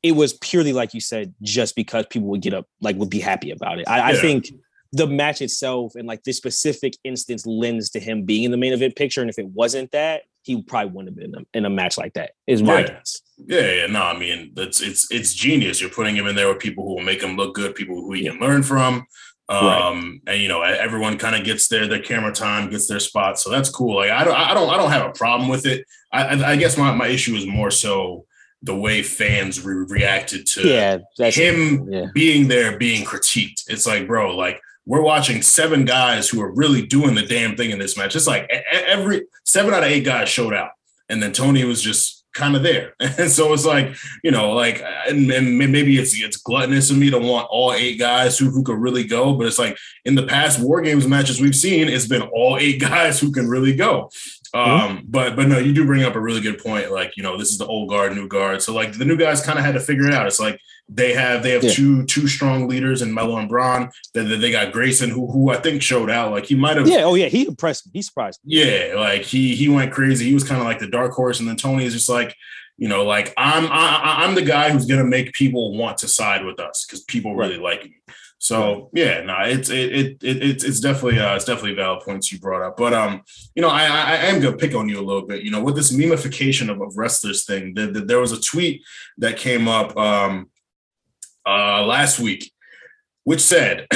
it was purely, like you said, just because people would get up, like, would be happy about it. I, yeah. I think the match itself and, like, this specific instance lends to him being in the main event picture. And if it wasn't that, he probably wouldn't have been in a, in a match like that, is my yeah. guess. Yeah, yeah, no, I mean, it's, it's, it's genius. You're putting him in there with people who will make him look good, people who he yeah. can learn from. Um, right. And, you know, everyone kind of gets their, their camera time, gets their spot. So that's cool. Like, I don't, I don't, I don't have a problem with it. I, I, I guess my, my issue is more so the way fans re- reacted to yeah, that's him yeah. being there, being critiqued. It's like, bro, like, we're watching seven guys who are really doing the damn thing in this match. It's like every seven out of eight guys showed out. And then Tony was just kind of there. And so it's like, you know, like, and, and maybe it's, it's gluttonous of me to want all eight guys who, who could really go. But it's like in the past War Games matches we've seen, it's been all eight guys who can really go. Mm-hmm. Um, but, but no, you do bring up a really good point. Like, you know, this is the old guard, new guard. So, like, the new guys kind of had to figure it out. It's like, They have they have yeah. two two strong leaders in Melo and Braun. Then they, they got Grayson, who who I think showed out. Like, he might have. Yeah. Oh yeah. He impressed me. He surprised me. Yeah. Like he he went crazy. He was kind of like the dark horse. And then Tony is just like, you know, like I'm I, I'm the guy who's gonna make people want to side with us because people really like me. So yeah, no, nah, it's it it it it's it's definitely uh, it's definitely valid points you brought up. But um, you know, I I, I am gonna pick on you a little bit. You know, with this memification of, of wrestlers thing, the, the, there was a tweet that came up. Um, Uh, last week, which said,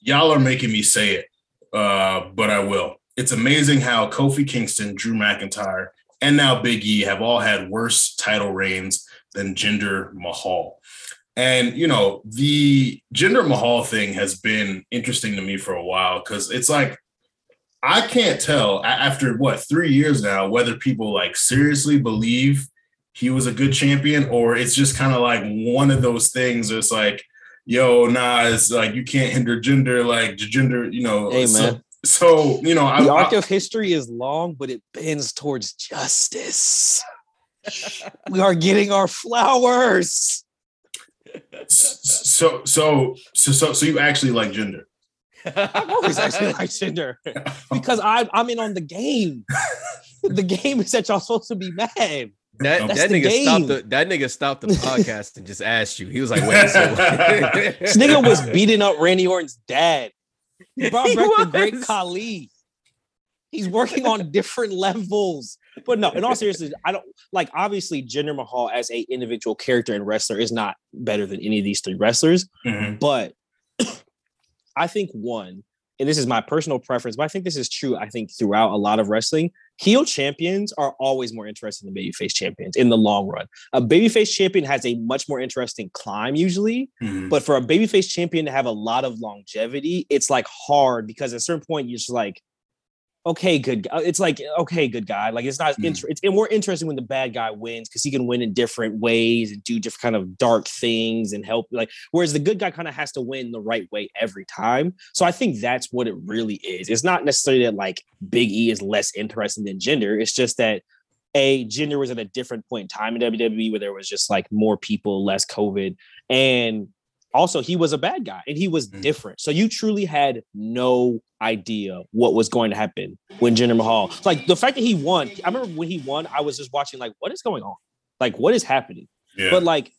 y'all are making me say it, uh, but I will. It's amazing how Kofi Kingston, Drew McIntyre, and now Big E have all had worse title reigns than Jinder Mahal. And, you know, the Jinder Mahal thing has been interesting to me for a while because it's like, I can't tell after, what, three years now, whether people, like, seriously believe he was a good champion, or it's just kind of like one of those things. It's like, yo, nah, it's like you can't hinder Jinder, like Jinder, you know. Hey, so, so you know, the I, arc I, of history is long, but it bends towards justice. We are getting our flowers. So, so, so, so, so you actually like Jinder? I've always actually liked Jinder because I, I'm in on the game. The game is that y'all supposed to be mad. That That's that nigga game. stopped the that nigga stopped the podcast and just asked you. He was like, "Wait, so this nigga was beating up Randy Orton's dad. He brought he back was. the great Khali. He's working on different levels. But no, in all seriousness, I don't like, obviously, Jinder Mahal as a individual character and wrestler is not better than any of these three wrestlers. Mm-hmm. But I think one, and this is my personal preference, but I think this is true, I think, throughout a lot of wrestling, heel champions are always more interesting than babyface champions in the long run. A babyface champion has a much more interesting climb usually, mm-hmm. but for a babyface champion to have a lot of longevity, it's like hard because at a certain point, you're just like, okay, good. It's like, okay, good guy. Like, it's not, mm. inter- it's and more interesting when the bad guy wins because he can win in different ways and do different kind of dark things and help. Like, whereas the good guy kind of has to win the right way every time. So I think that's what it really is. It's not necessarily that like Big E is less interesting than Jinder. It's just that A, Jinder was at a different point in time in W W E where there was just like more people, less COVID. And also, he was a bad guy and he was mm. different. So you truly had no idea what was going to happen when Jinder Mahal, like the fact that he won. I remember when he won, I was just watching like, what is going on? Like, what is happening? Yeah. But like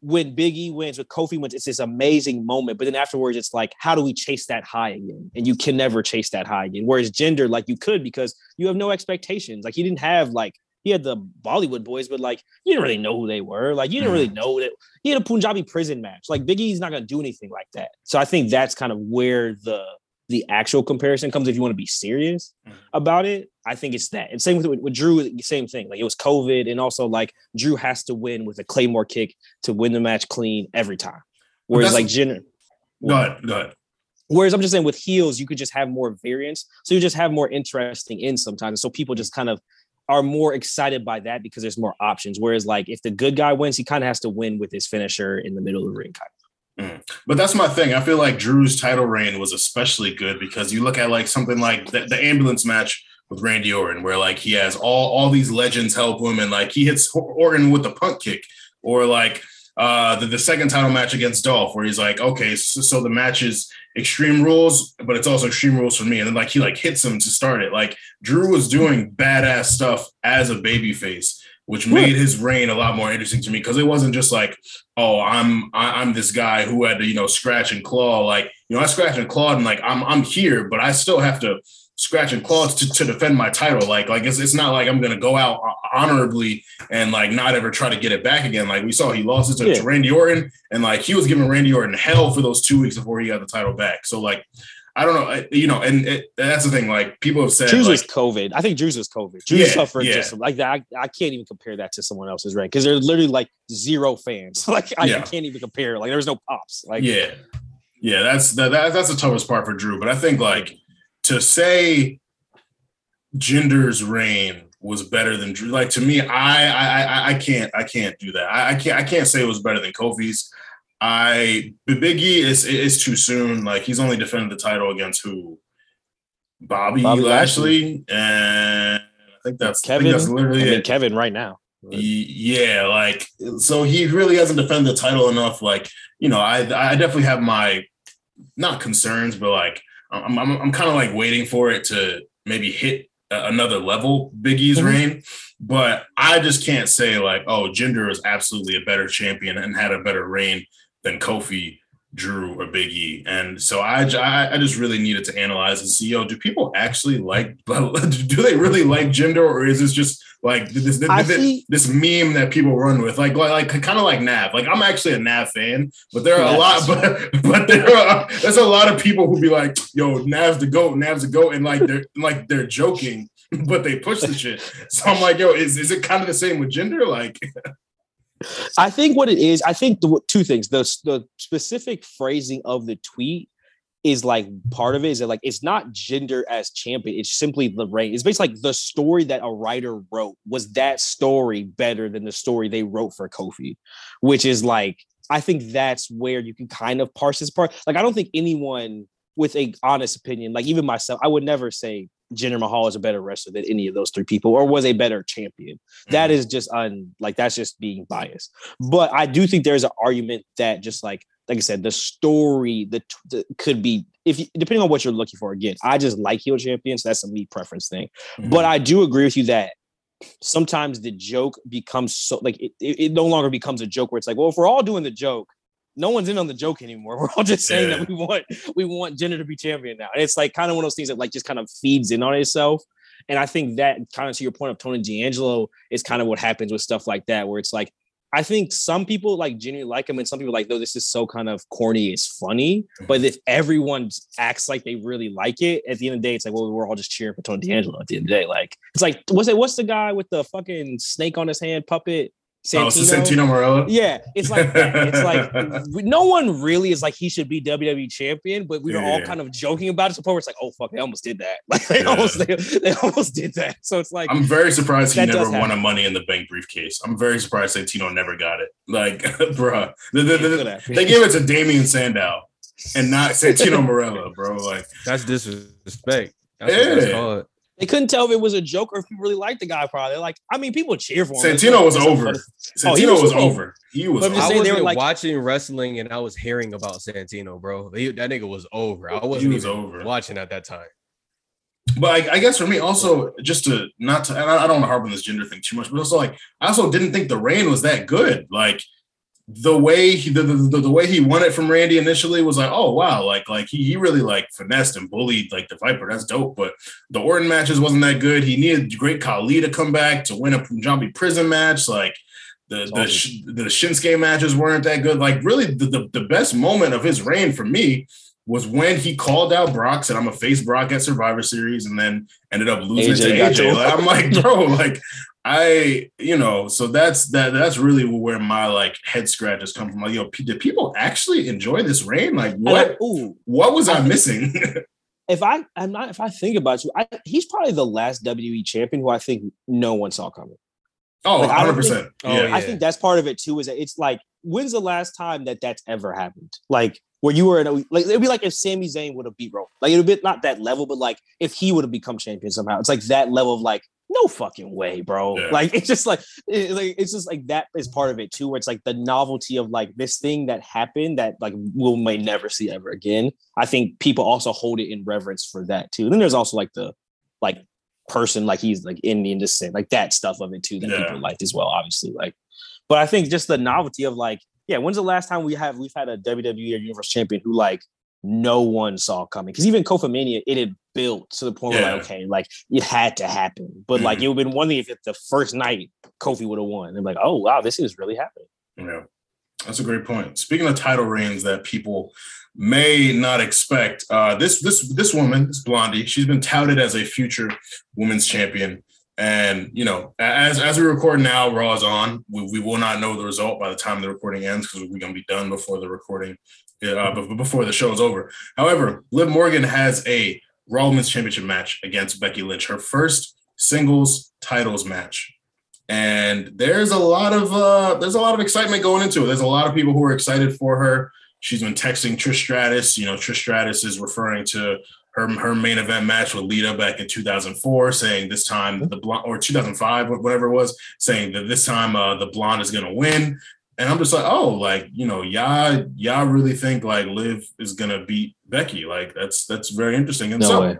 when Big E wins, when Kofi wins, it's this amazing moment. But then afterwards, it's like, how do we chase that high again? And you can never chase that high again. Whereas Jinder, like you could, because you have no expectations. Like he didn't have like, he had the Bollywood boys, but like, you didn't really know who they were. Like, you didn't really know that he had a Punjabi prison match. Like, Big E's not going to do anything like that. So I think that's kind of where the the actual comparison comes. If you want to be serious about it, I think it's that. And same with, with Drew, same thing. Like, it was COVID. And also, like, Drew has to win with a Claymore kick to win the match clean every time. Whereas, like, Jinder. Go ahead, go ahead. Whereas I'm just saying with heels, you could just have more variance. So you just have more interesting ends sometimes. And so people just kind of are more excited by that because there's more options. Whereas like if the good guy wins, he kind of has to win with his finisher in the middle of the ring. Kind of. Mm. But that's my thing. I feel like Drew's title reign was especially good because you look at like something like the, the ambulance match with Randy Orton, where like he has all, all these legends help him. And like he hits Orton with a punt kick or like uh, the, the second title match against Dolph where he's like, okay, so, so the match is Extreme Rules, but it's also Extreme Rules for me. And then like he like hits him to start it. Like Drew was doing badass stuff as a babyface, which made his reign a lot more interesting to me because it wasn't just like, oh, I'm I, I'm this guy who had to, you know, scratch and claw. Like, you know, I scratch and clawed and like I'm I'm here, but I still have to scratch and claw to, to defend my title. Like, like it's, it's not like I'm gonna go out honorably and like not ever try to get it back again. Like we saw, he lost it to, yeah. to Randy Orton, and like he was giving Randy Orton hell for those two weeks before he got the title back. So like, I don't know, I, you know, and it, that's the thing. Like people have said, Drew's like, was COVID. I think Drew's was COVID. Drew yeah, suffered yeah. just like that. I, I can't even compare that to someone else's rank because there's literally like zero fans. Like I yeah. can't even compare. Like there was no pops. Like yeah, yeah. That's that, that. That's the toughest part for Drew. But I think like to say Jinder's reign was better than Drew. Like to me, I I I can't I can't do that. I, I can't I can't say it was better than Kofi's. I Big E is is too soon. Like he's only defended the title against who? Bobby, Bobby Lashley, Lashley, and I think that's Kevin. I think that's literally I mean, it. Kevin right now. Yeah, like so he really hasn't defended the title enough. Like you know, I I definitely have my not concerns, but like I'm I'm, I'm kind of like waiting for it to maybe hit another level, Big E's mm-hmm. reign, but I just can't say like, oh, Jinder is absolutely a better champion and had a better reign than Kofi, Drew, or Big E. And so I, I, I just really needed to analyze and see, yo, do people actually like, do they really like Jinder, or is this just like this, this, this, this meme that people run with? Like, like kind of like Nav. Like I'm actually a Nav fan, but there are yes. a lot, but, but there are, there's a lot of people who be like, yo, Nav's the GOAT, Nav's the GOAT. And like, they're like, they're joking, but they push the shit. So I'm like, yo, is, is it kind of the same with Jinder? Like, I think what it is, I think the two things, the, the specific phrasing of the tweet is like part of it is that like, it's not Jinder as champion. It's simply the reign. It's basically like the story that a writer wrote was that story better than the story they wrote for Kofi, which is like, I think that's where you can kind of parse this part. Like, I don't think anyone with a honest opinion, like even myself, I would never say Jinder Mahal is a better wrestler than any of those three people or was a better champion. That is just un like that's just being biased. But I do think there's an argument that just like like I said, the story that could be if you, depending on what you're looking for. Again, I just like heel champions. So that's a me preference thing. Mm-hmm. But I do agree with you that sometimes the joke becomes so like it, it, it no longer becomes a joke where it's like, well, if we're all doing the joke, no one's in on the joke anymore. We're all just saying yeah. that we want we want Jinder to be champion now. And it's like kind of one of those things that like just kind of feeds in on itself. And I think that, kind of to your point of Tony D'Angelo, is kind of what happens with stuff like that, where it's like, I think some people like genuinely like him and some people like, no, this is so kind of corny, it's funny. But if everyone acts like they really like it, at the end of the day, it's like, well, we're all just cheering for Tony D'Angelo at the end of the day. Like, it's like, what's it? What's the guy with the fucking snake on his hand puppet? Santino? Oh, it's the Santino Marella? Yeah, it's like that. It's like, no one really is like, he should be W W E champion, but we were yeah. all kind of joking about it. So it's like, oh, fuck, they almost did that. Like, they, yeah. almost, they, they almost did that. So it's like, I'm very surprised he never won a Money in the Bank briefcase. I'm very surprised Santino never got it. Like, bruh, they, they, they, they gave it to Damian Sandow and not Santino Marella, bro. Like, that's disrespect. That's yeah. what that's called. They couldn't tell if it was a joke or if you really liked the guy. Probably like, I mean, people cheer for him. Santino was over. Santino oh, he was, was over. He was. Over. I wasn't they were like, watching wrestling, and I was hearing about Santino, bro. He, that nigga was over. I wasn't he was even over. watching at that time. But I, I guess for me, also just to not to, and I, I don't want to harp on this gender thing too much, but also like, I also didn't think the reign was that good. Like the way he, the, the, the, the way he won it from Randy initially was like, oh wow, like like he, he really like finessed and bullied like the Viper. That's dope. But the Orton matches wasn't that good. He needed Great Khali to come back to win a Punjabi prison match. Like the the, the Shinsuke matches weren't that good. Like really, the, the the best moment of his reign for me was when he called out Brock, said I'm gonna face Brock at Survivor Series, and then ended up losing A J to A J. Like, I'm like, bro, like. I, you know, so that's that. That's really where my like head scratches come from. Like, yo, p- did people actually enjoy this reign? Like, what? I, ooh, what was I, I think, missing? if I, I'm not. If I think about you, I, he's probably the last W W E champion who I think no one saw coming. Oh, like, one hundred percent. I, yeah. I think that's part of it too. Is that it's like, when's the last time that that's ever happened? Like, where you were in a, like, it'd be like if Sami Zayn would have beat Roman. Like, it'd be not that level, but like if he would have become champion somehow, it's like that level of like. No fucking way, bro. Yeah. Like, it's just like, it, like, it's just like that is part of it too, where it's like the novelty of like this thing that happened that like we'll may never see ever again. I think people also hold it in reverence for that too. And then there's also like the like person, like he's like in the industry, like that stuff of it too that yeah. people liked as well, obviously. Like, but I think just the novelty of like, yeah, when's the last time we have, we've had a W W E or Universal Champion who like, no one saw coming? Because even Kofa Mania, it had built to the point yeah. where like, okay, like it had to happen. But mm-hmm. like it would have been one thing if it, the first night Kofi would have won. And like, oh wow, this is really happening. Yeah, that's a great point. Speaking of title reigns that people may not expect, uh, this this this woman, this Blondie, she's been touted as a future women's champion. And, you know, as as we record now, Raw is on. We, we will not know the result by the time the recording ends because we're going to be done before the recording, uh, before the show is over. However, Liv Morgan has a Raw Women's Championship match against Becky Lynch, her first singles titles match. And there's a lot of uh, there's a lot of excitement going into it. There's a lot of people who are excited for her. She's been texting Trish Stratus. You know, Trish Stratus is referring to Her, her main event match with Lita back in two thousand four, saying this time the blonde, or two thousand five, whatever it was, saying that this time uh, the blonde is going to win. And I'm just like, oh, like, you know, y'all, y'all really think like Liv is going to beat Becky? Like, that's that's very interesting. And no so way.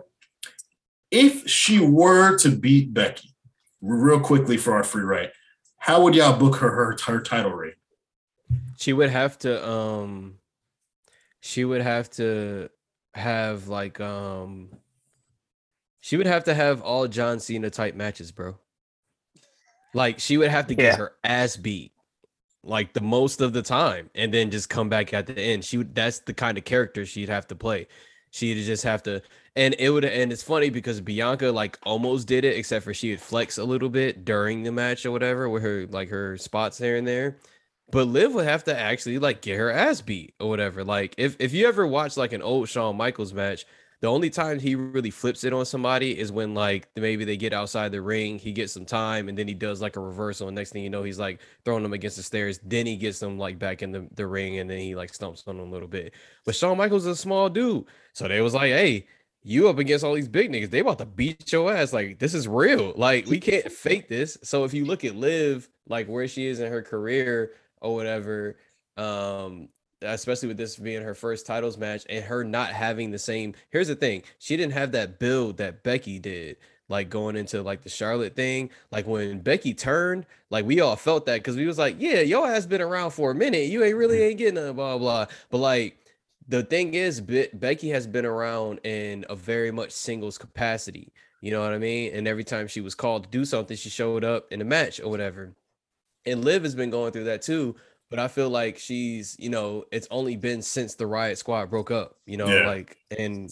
If she were to beat Becky, real quickly for our free write, how would y'all book her her, her title reign? She would have to um, she would have to have like um she would have to have all John Cena type matches, bro. Like she would have to get yeah. her ass beat like the most of the time and then just come back at the end. She would, that's the kind of character she'd have to play. She'd just have to, and it would, and it's funny because Bianca like almost did it except for she would flex a little bit during the match or whatever with her like her spots here and there. But Liv would have to actually like get her ass beat or whatever. Like if, if you ever watch like an old Shawn Michaels match, the only time he really flips it on somebody is when like maybe they get outside the ring, he gets some time and then he does like a reversal. And next thing you know, he's like throwing them against the stairs. Then he gets them like back in the, the ring and then he like stomps on them a little bit. But Shawn Michaels is a small dude. So they was like, hey, you up against all these big niggas. They about to beat your ass. Like this is real. Like we can't fake this. So if you look at Liv, like where she is in her career, or whatever, um, especially with this being her first titles match and her not having the same. Here's the thing. She didn't have that build that Becky did, like going into like the Charlotte thing. Like when Becky turned, like we all felt that because we was like, yeah, your ass been around for a minute. You ain't really ain't getting a blah, blah. But like the thing is, Be- Becky has been around in a very much singles capacity. You know what I mean? And every time she was called to do something, she showed up in a match or whatever. And Liv has been going through that too. But I feel like she's, you know, it's only been since the Riot Squad broke up, you know, yeah. like, and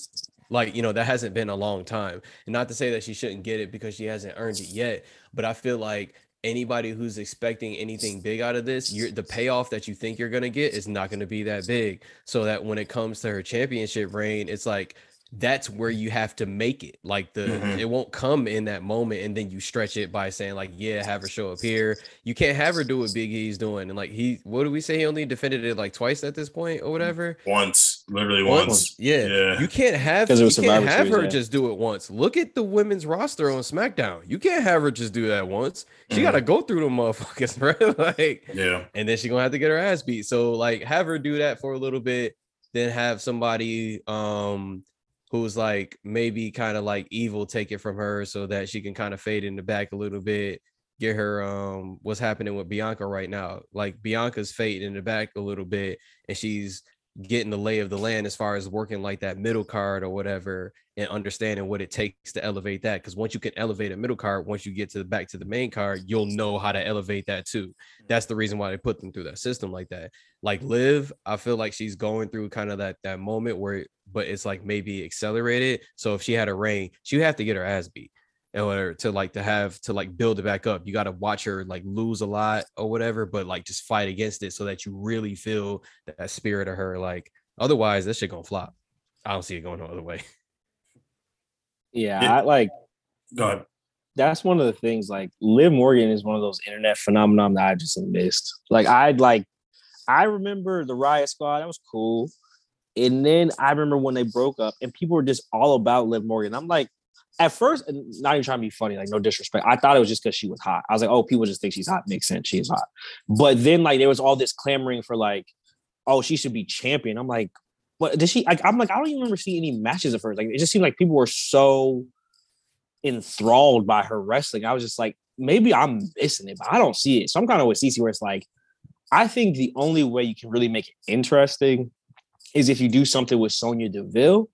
like, you know, that hasn't been a long time. And not to say that she shouldn't get it because she hasn't earned it yet. But I feel like anybody who's expecting anything big out of this, you're, the payoff that you think you're going to get is not going to be that big. So that when it comes to her championship reign, it's like, that's where you have to make it. Like the mm-hmm. it won't come in that moment, and then you stretch it by saying like, yeah, have her show up here. You can't have her do what Big E's doing, and like he, what do we say? He only defended it like twice at this point or whatever. Once, literally once. once. Yeah. yeah, you can't have you can't Survivor have series, her yeah. just do it once. Look at the women's roster on SmackDown. You can't have her just do that once. She mm-hmm. got to go through them motherfuckers, right? Like, yeah, and then she gonna have to get her ass beat. So like, have her do that for a little bit, then have somebody um. who's like maybe kind of like evil take it from her so that she can kind of fade in the back a little bit, get her um what's happening with Bianca right now. Like Bianca's fading in the back a little bit and she's getting the lay of the land as far as working like that middle card or whatever and understanding what it takes to elevate that. Because once you can elevate a middle card, once you get to the back to the main card, you'll know how to elevate that too. That's the reason why they put them through that system like that. Like Liv, I feel like she's going through kind of that that moment where it, but it's like maybe accelerated. So if she had a reign, she would have to get her ass beat in order to like to have to like build it back up. You got to watch her like lose a lot or whatever, but like just fight against it so that you really feel that spirit of her. Like otherwise that shit gonna flop. I don't see it going no other way. Yeah, yeah. I like go ahead. That's one of the things, like Liv Morgan is one of those internet phenomenon that I just missed. Like I'd like, I remember the Riot Squad. That was cool. And then I remember when they broke up and people were just all about Liv Morgan. I'm like, at first, and not even trying to be funny, like no disrespect. I thought it was just because she was hot. I was like, oh, people just think she's hot. Makes sense. She's hot. But then like there was all this clamoring for like, oh, she should be champion. I'm like, what did she like? I'm like, I don't even remember seeing any matches of hers. Like it just seemed like people were so enthralled by her wrestling. I was just like, maybe I'm missing it, but I don't see it. So I'm kind of with Cece where it's like, I think the only way you can really make it interesting is if you do something with Sonya Deville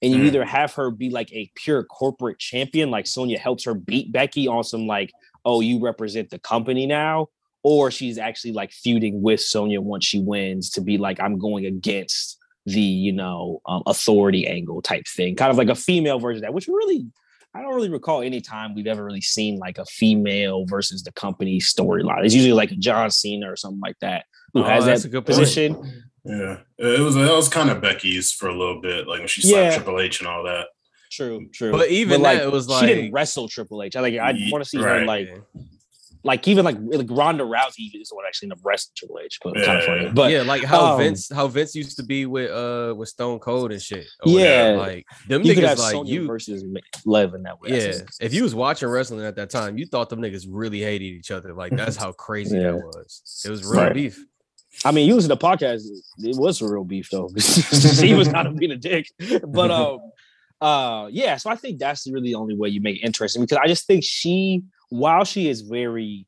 and you mm. either have her be like a pure corporate champion, like Sonya helps her beat Becky on some like, oh, you represent the company now, or she's actually like feuding with Sonya once she wins to be like, I'm going against the, you know, um, authority angle type thing, kind of like a female version of that, which really, I don't really recall any time we've ever really seen like a female versus the company storyline. It's usually like John Cena or something like that, who oh, has that a good position. Point. Yeah, it was that was kind of Becky's for a little bit, like when she slapped yeah. Triple H and all that. True, true. But even but like, that, it was like she didn't wrestle Triple H. I like I want to see right. her like, like even like, like Ronda Rousey is the one actually ended up wrestling Triple H. But yeah, kind of funny. But yeah, like how um, Vince, how Vince used to be with uh with Stone Cold and shit. Yeah, like them you niggas could have like Sonya you versus Liv in that way. Yeah, if you was watching wrestling at that time, you thought them niggas really hated each other. Like that's how crazy yeah. that was. It was real right. beef. I mean, using the podcast, it was a real beef though. He was kind of being a dick, but um, uh, yeah. So I think that's really the only way you make it interesting, because I just think she, while she is very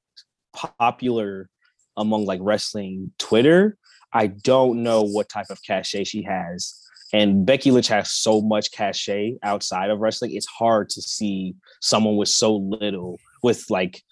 popular among like wrestling Twitter, I don't know what type of cachet she has. And Becky Lynch has so much cachet outside of wrestling; it's hard to see someone with so little, with like.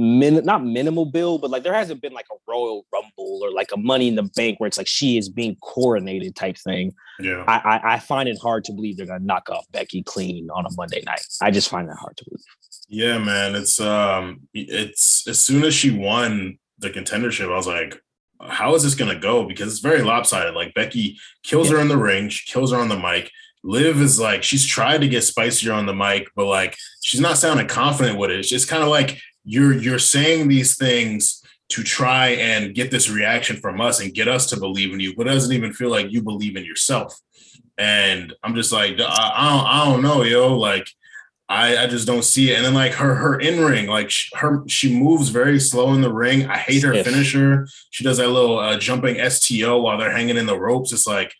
Min- not minimal bill, but like there hasn't been like a Royal Rumble or like a Money in the Bank where it's like she is being coronated type thing. Yeah, I, I, I find it hard to believe they're gonna knock off Becky clean on a Monday night. I just find that hard to believe. Yeah, man, it's um, it's as soon as she won the contendership, I was like, how is this gonna go? Because it's very lopsided. Like Becky kills yeah. her in the ring, she kills her on the mic. Liv is like she's tried to get spicier on the mic, but like she's not sounding confident with it. It's just kind of like. You're you're saying these things to try and get this reaction from us and get us to believe in you, but it doesn't even feel like you believe in yourself. And I'm just like, I, I, don't, I don't know, yo. Like, I, I just don't see it. And then like her her in ring, like she, her she moves very slow in the ring. I hate her finisher. She does that little uh, jumping S T O while they're hanging in the ropes. It's like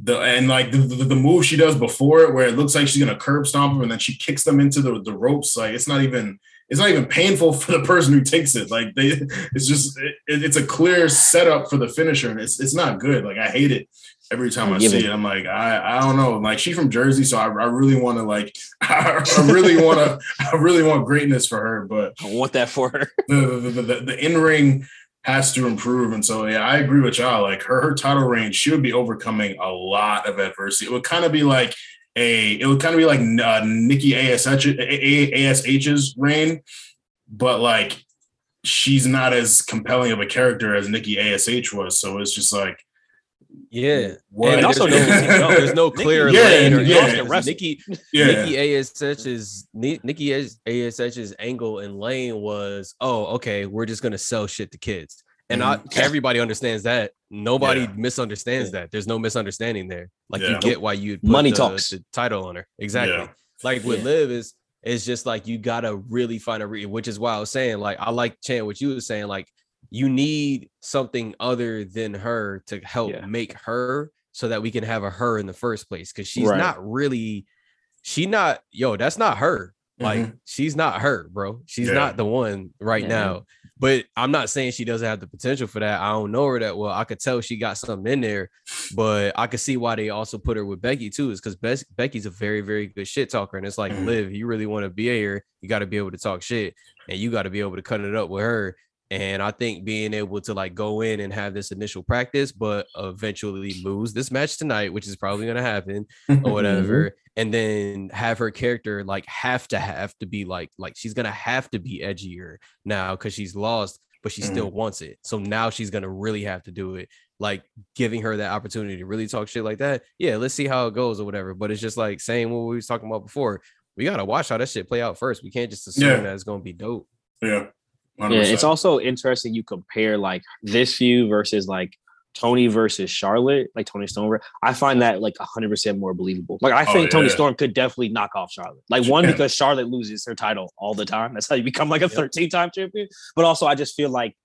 the and like the, the, the move she does before it, where it looks like she's gonna curb stomp them and then she kicks them into the, the ropes. Like it's not even. It's not even painful for the person who takes it. Like they, it's just, it, it's a clear setup for the finisher, and it's it's not good. Like I hate it. every time I, I see it, it, I'm like, I, I don't know. Like, she's from Jersey, so I, I really want to, like, I, I really want to, I really want greatness for her. But I want that for her. the, the, the, the, the in-ring has to improve. And so, yeah, I agree with y'all. Like, her, her title reign, she would be overcoming a lot of adversity. It would kind of be like a, it would kind of be like uh, Nikki A S H's reign, but, like, she's not as compelling of a character as Nikki A S H was. So it's just like, yeah. What? And also, there's no clear Nikki, lane. Yeah, or yeah. Or Nikki, yeah. Nikki A S H's Nikki A S H's angle and lane was, oh, okay, we're just gonna sell shit to kids, and mm-hmm. I, everybody understands that. Nobody yeah. misunderstands yeah. that. There's no misunderstanding there. Like yeah. you get why you money the, talks the title on her exactly. Yeah. Like with yeah. Liv is, it's just like you gotta really find a re- which is why I was saying, like, I like Chan what you were saying, like. You need something other than her to help yeah. make her so that we can have a her in the first place. Cause she's right. not really, she not, yo, that's not her. Like mm-hmm. she's not her, bro. She's yeah. not the one right yeah. now, but I'm not saying she doesn't have the potential for that. I don't know her that well. I could tell she got something in there, but I could see why they also put her with Becky too, is cause Be- Becky's a very, very good shit talker. And it's like, mm-hmm. Liv, you really want to be here. You got to be able to talk shit and you got to be able to cut it up with her. And I think being able to, like, go in and have this initial practice, but eventually lose this match tonight, which is probably going to happen or whatever, and then have her character, like, have to have to be like, like she's going to have to be edgier now because she's lost, but she mm-hmm. still wants it. So now she's going to really have to do it, like giving her that opportunity to really talk shit like that. Yeah, let's see how it goes or whatever. But it's just like saying what we was talking about before. We got to watch how that shit play out first. We can't just assume yeah. that it's going to be dope. Yeah. one hundred percent. Yeah, it's also interesting you compare like this feud versus like Tony versus Charlotte, like Tony Storm. I find that like one hundred percent more believable. Like I think oh, yeah. Tony Storm could definitely knock off Charlotte. Like one, yeah. because Charlotte loses her title all the time. That's how you become like a thirteen-time champion. But also I just feel like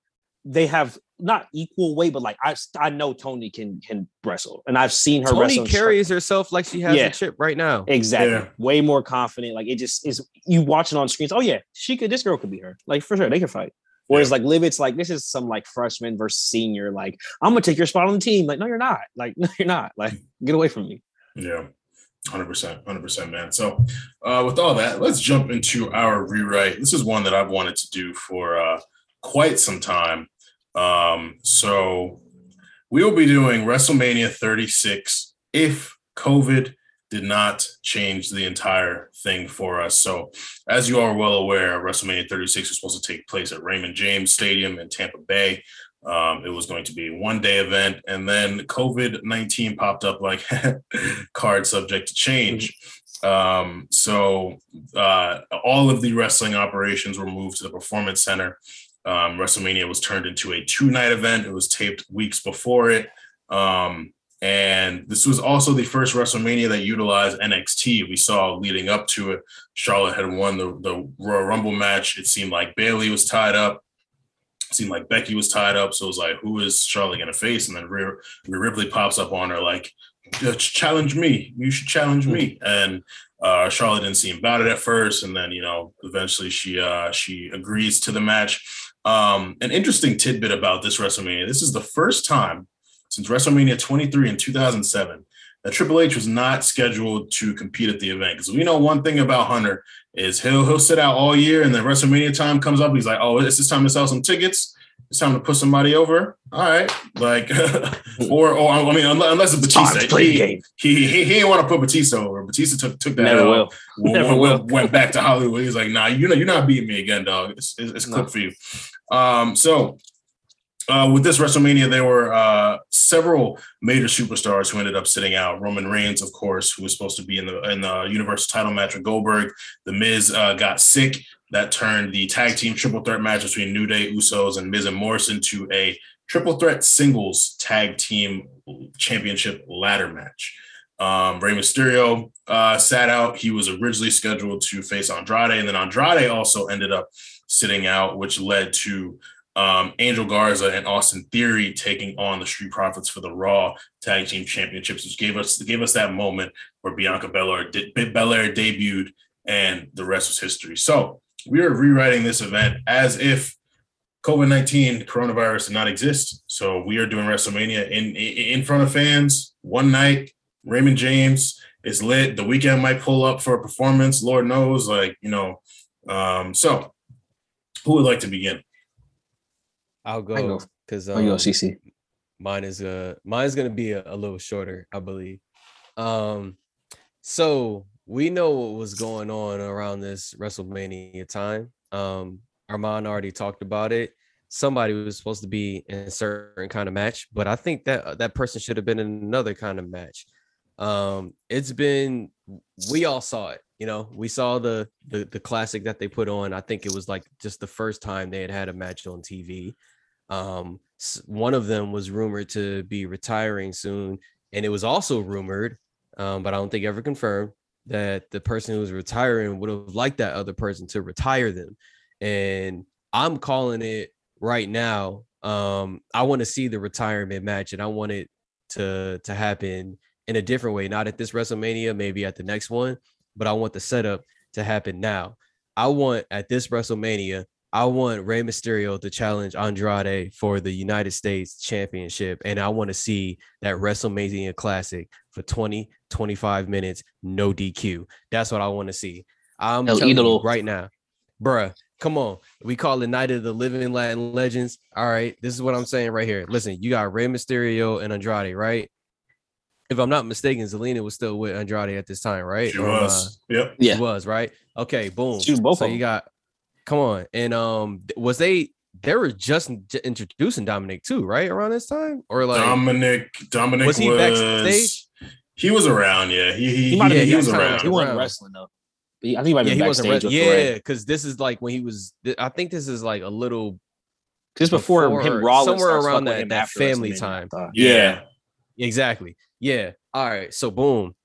they have not equal weight, but like I I know Tony can can wrestle, and I've seen her. Tony wrestle carries straight. herself like she has yeah. a chip right now. Exactly, yeah. way more confident. Like it just is. You watch it on screens. Oh yeah, she could. This girl could be her. Like for sure, they can fight. Whereas yeah. like Liv, it's like this is some like freshman versus senior. Like I'm gonna take your spot on the team. Like no, you're not. Like no, you're not. Like get away from me. Yeah, one hundred percent, one hundred percent, man. So uh, with all that, let's jump into our rewrite. This is one that I've wanted to do for uh, quite some time. Um, so we will be doing WrestleMania thirty-six if COVID did not change the entire thing for us. So as you are well aware, WrestleMania thirty-six was supposed to take place at Raymond James Stadium in Tampa Bay. Um, it was going to be a one-day event, and then COVID nineteen popped up like card subject to change. Um, so uh, all of the wrestling operations were moved to the Performance Center. Um, WrestleMania was turned into a two-night event. It was taped weeks before it. Um, and this was also the first WrestleMania that utilized N X T. We saw leading up to it, Charlotte had won the, the Royal Rumble match. It seemed like Bayley was tied up. It seemed like Becky was tied up. So it was like, who is Charlotte going to face? And then Rhea Ripley pops up on her like, challenge me. You should challenge me. And Uh, Charlotte didn't seem about it at first, and then, you know, eventually she uh, she agrees to the match. Um, an interesting tidbit about this WrestleMania, this is the first time since WrestleMania twenty-three in two thousand seven that Triple H was not scheduled to compete at the event. Because we know one thing about Hunter is he'll, he'll sit out all year, and then WrestleMania time comes up, he's like, oh, it's this time to sell some tickets. It's time to put somebody over. All right. Like, or, or I mean, unless it's Batista. It's he, game. he he he didn't want to put Batista over. Batista took took that. Never will. Went, Never will. Went back to Hollywood. He's like, nah, you know, you're not beating me again, dog. It's it's, it's no. clip for you. Um, so uh, with this WrestleMania, there were uh, several major superstars who ended up sitting out. Roman Reigns, of course, who was supposed to be in the in the Universal Title match with Goldberg. The Miz uh, got sick. That turned the tag team triple threat match between New Day, Usos, and Miz and Morrison to a triple threat singles tag team championship ladder match. Um, Rey Mysterio uh, sat out. He was originally scheduled to face Andrade, and then Andrade also ended up sitting out, which led to um, Angel Garza and Austin Theory taking on the Street Profits for the Raw Tag Team Championships, which gave us gave us that moment where Bianca Belair, de- Belair debuted, and the rest was history. So we are rewriting this event as if COVID nineteen, coronavirus did not exist. So we are doing WrestleMania in, in front of fans one night. Raymond James is lit. The Weekend might pull up for a performance. Lord knows, like, you know. Um, so who would like to begin? I'll go because um, C C. Mine is uh mine is gonna be a, a little shorter, I believe. Um, so we know what was going on around this WrestleMania time. Um, Armand already talked about it. Somebody was supposed to be in a certain kind of match, but I think that that person should have been in another kind of match. Um, it's been, we all saw it. You know, we saw the, the the classic that they put on. I think it was like just the first time they had had a match on T V. Um, one of them was rumored to be retiring soon. And it was also rumored, um, but I don't think ever confirmed, that the person who was retiring would have liked that other person to retire them. And I'm calling it right now. Um, I want to see the retirement match, and I want it to, to happen in a different way. Not at this WrestleMania, maybe at the next one, but I want the setup to happen now. I want, at this WrestleMania, I want Rey Mysterio to challenge Andrade for the United States Championship. And I want to see that WrestleMania Classic for twenty, twenty-five minutes, no D Q. That's what I want to see. I'm El telling Idol. You right now, bruh, come on. We call it Night of the Living Latin Legends. All right, this is what I'm saying right here. Listen, you got Rey Mysterio and Andrade, right? If I'm not mistaken, Zelina was still with Andrade at this time, right? She was. Uh, yep. She yeah. was, right? Okay, boom. She was both so of them. You got, come on. And um, was they, they were just introducing Dominic too, right? Around this time? Or like Dominic, Dominic was. He was backstage? He was around, yeah. He he, he, yeah, he, he was around. around. He wasn't wrestling though. I think he might have yeah, been backstage. Re- yeah, because this is like when he was, I think this is like a little. Just before, before him, Rollins. Somewhere around that, that family time. Yeah. yeah. Exactly. Yeah. All right. So boom,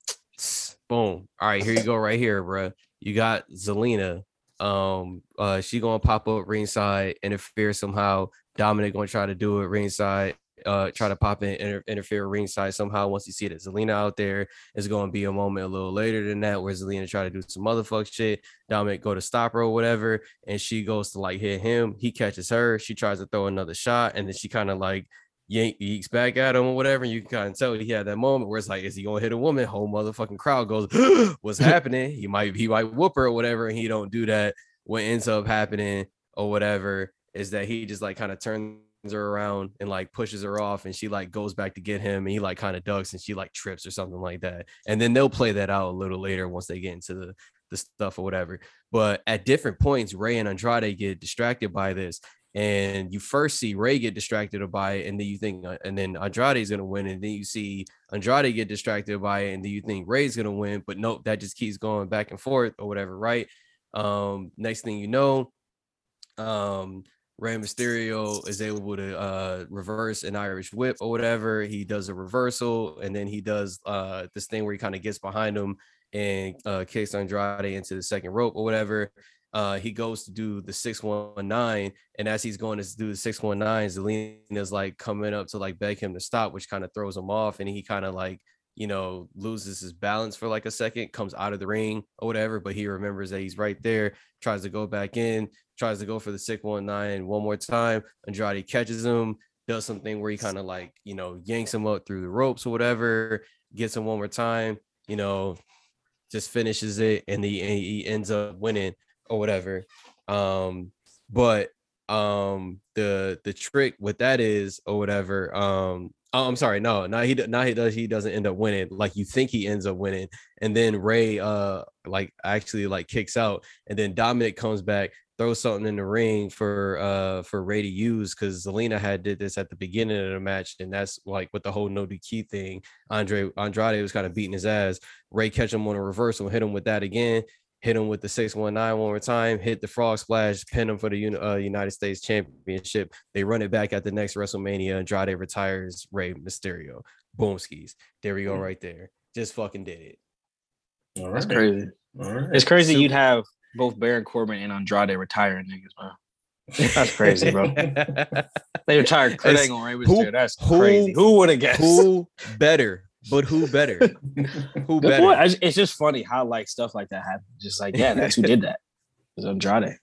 boom. All right. Here you go. Right here, bro. You got Zelina. Um. Uh. She gonna pop up ringside, interfere somehow. Dominic gonna try to do it ringside. Uh. Try to pop in, inter- interfere ringside somehow. Once you see that Zelina out there, it's gonna be a moment a little later than that where Zelina try to do some motherfuck shit. Dominic go to stop her or whatever, and she goes to like hit him. He catches her. She tries to throw another shot, and then she kind of like. Yanks back at him or whatever, and you can kind of tell he had that moment where it's like, is he gonna hit a woman? Whole motherfucking crowd goes, what's happening? He might he might whoop her or whatever, and he don't do that. What ends up happening or whatever is that he just like kind of turns her around and like pushes her off, and she like goes back to get him, and he like kind of ducks, and she like trips or something like that. And then they'll play that out a little later once they get into the the stuff or whatever. But at different points, Rey and Andrade get distracted by this. And you first see Rey get distracted by it, and then you think, and then Andrade is going to win, and then you see Andrade get distracted by it, and then you think Rey's going to win, but nope, that just keeps going back and forth or whatever, right? Um, next thing you know, um, Rey Mysterio is able to uh, reverse an Irish whip or whatever. He does a reversal, and then he does uh, this thing where he kind of gets behind him and uh, kicks Andrade into the second rope or whatever. Uh, he goes to do the six one nine, and as he's going to do the six one nine, Zelina's like coming up to like beg him to stop, which kind of throws him off, and he kind of like, you know, loses his balance for like a second, comes out of the ring or whatever, but he remembers that he's right there, tries to go back in, tries to go for the six one nine one more time. Andrade catches him, does something where he kind of like, you know, yanks him up through the ropes or whatever, gets him one more time, you know, just finishes it, and he, and he ends up winning. Or whatever. Um, but um the the trick with that is or whatever. Um oh, I'm sorry, no, now he now he does he doesn't end up winning, like you think he ends up winning, and then Rey uh like actually like kicks out, and then Dominic comes back, throws something in the ring for uh for Rey to use, because Zelina had did this at the beginning of the match, and that's like with the whole no D Q thing. Andre Andrade was kind of beating his ass. Rey catch him on a reversal, hit him with that again. Hit him with the six one nine one more time, hit the frog splash, pin him for the uh, United States Championship. They run it back at the next WrestleMania. Andrade retires Rey Mysterio. Boom skis. There we go right there. Just fucking did it. All right. That's crazy. All right. It's crazy you'd have both Baron Corbin and Andrade retiring niggas, bro. That's crazy, bro. They retired Kurt Angle and Rey Mysterio. That's crazy. Who, who would have guessed? Who better? But who better? Who better? Point. It's just funny how like stuff like that happens. Just like, yeah, that's who did that. It was Andrade.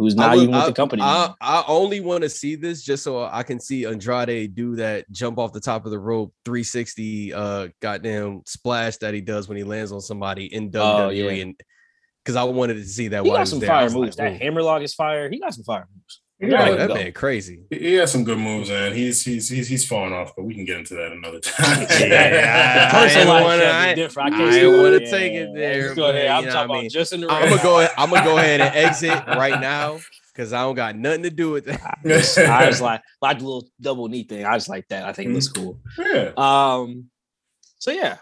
who's not would, even with I, the company. I, I only want to see this just so I can see Andrade do that jump off the top of the rope three sixty uh, goddamn splash that he does when he lands on somebody in W W E. Oh, yeah. And because I wanted to see that. He while got some there. fire moves. Like, that hammerlock is fire. He got some fire moves. Yeah, that man crazy. He has some good moves, and he's he's he's he's falling off, but we can get into that another time. yeah, I, I didn't want to. I, I didn't want to take it there. Go ahead. I'm talking about just in the I'm gonna go ahead. I'm gonna go ahead and exit right now because I don't got nothing to do with that. I was like, like the little double knee thing. I just like that. I think mm-hmm. it looks cool. Yeah. Um. So yeah,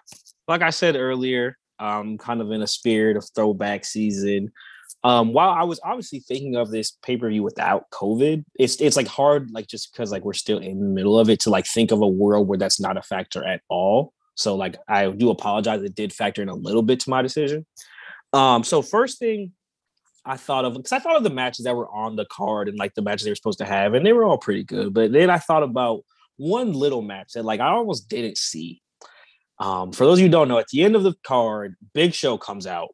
like I said earlier, um, kind of in a spirit of throwback season. Um, while I was obviously thinking of this pay-per-view without COVID, it's it's like hard, like just because like we're still in the middle of it to like think of a world where that's not a factor at all. So like I do apologize. It did factor in a little bit to my decision. Um, so first thing I thought of, because I thought of the matches that were on the card and like the matches they were supposed to have, and they were all pretty good. But then I thought about one little match that like I almost didn't see. Um, for those of you who don't know, at the end of the card, Big Show comes out.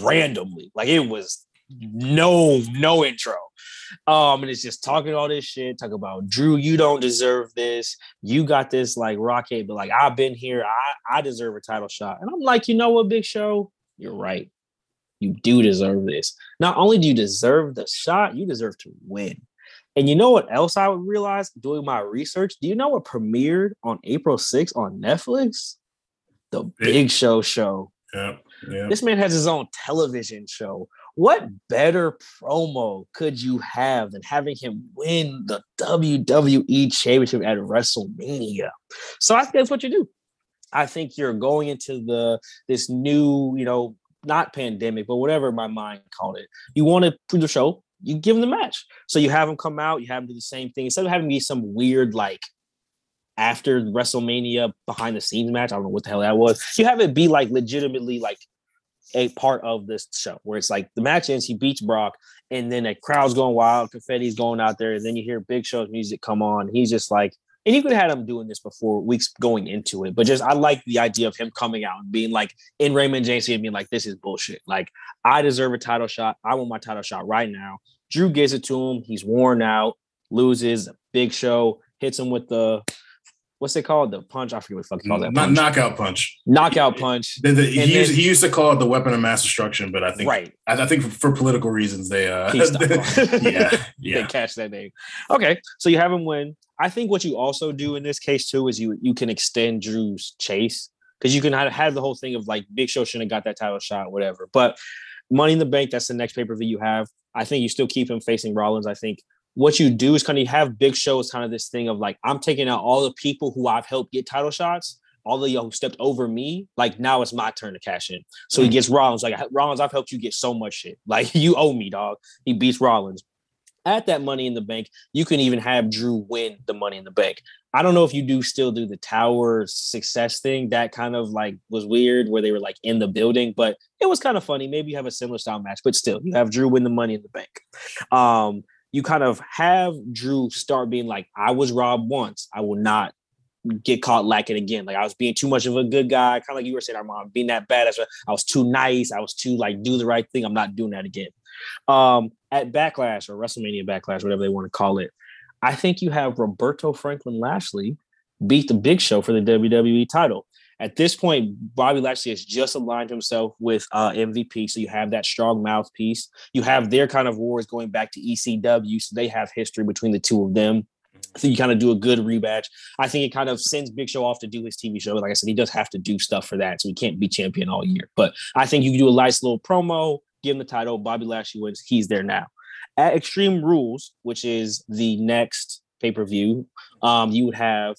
Randomly, like it was no no intro, um and it's just talking all this shit, talk about Drew, you don't deserve this, you got this like rocket, but like I've been here, I I deserve a title shot. And I'm like, you know what, Big Show, you're right, you do deserve this. Not only do you deserve the shot, you deserve to win. And you know what else I realized doing my research? Do you know what premiered on April sixth on Netflix? The Big Show show. Yeah. Yeah. This man has his own television show. What better promo could you have than having him win the W W E Championship at WrestleMania? So I think that's what you do. I think you're going into the this new, you know, not pandemic, but whatever my mind called it. You want to do the show, you give him the match. So you have him come out, you have him do the same thing. Instead of having me some weird, like, after WrestleMania behind the scenes match, I don't know what the hell that was. You have it be like legitimately like a part of this show where it's like the match ends, he beats Brock, and then a crowd's going wild, confetti's going out there, and then you hear Big Show's music come on. He's just like, and you could have had him doing this before weeks going into it, but just I like the idea of him coming out and being like in Raymond James and being like, this is bullshit. Like, I deserve a title shot. I want my title shot right now. Drew gives it to him. He's worn out, loses. Big Show hits him with the what's it called? The punch? I forget what the fuck you call that. Not punch. Knockout punch. Knockout punch. The, the, he, then, used, he used to call it the weapon of mass destruction, but I think, right. I, I think for, for political reasons, they uh, yeah, yeah. they catch that name. Okay, so you have him win. I think what you also do in this case too is you you can extend Drew's chase, because you can have, have the whole thing of like Big Show shouldn't have got that title shot, whatever. But Money in the Bank, that's the next pay per view you have. I think you still keep him facing Rollins. I think. What you do is kind of you have Big Show is kind of this thing of like, I'm taking out all the people who I've helped get title shots, all the y'all who stepped over me. Like, now it's my turn to cash in. So he gets Rollins. Like, Rollins, I've helped you get so much shit. Like, you owe me, dog. He beats Rollins. At that Money in the Bank, you can even have Drew win the Money in the Bank. I don't know if you do still do the tower success thing. That kind of like was weird where they were like in the building, but it was kind of funny. Maybe you have a similar style match, but still you have Drew win the Money in the Bank. Um, You kind of have Drew start being like, I was robbed once. I will not get caught lacking again. Like, I was being too much of a good guy. Kind of like you were saying, I'm being that badass. I was too nice. I was too, like, do the right thing. I'm not doing that again. Um, at Backlash or WrestleMania Backlash, whatever they want to call it, I think you have Roberto Franklin Lashley beat the Big Show for the W W E title. At this point, Bobby Lashley has just aligned himself with uh, M V P, so you have that strong mouthpiece. You have their kind of wars going back to E C W, so they have history between the two of them. I think you kind of do a good rematch. I think it kind of sends Big Show off to do his T V show. Like I said, he does have to do stuff for that, so he can't be champion all year. But I think you do a nice little promo, give him the title, Bobby Lashley wins, he's there now. At Extreme Rules, which is the next pay-per-view, um, you would have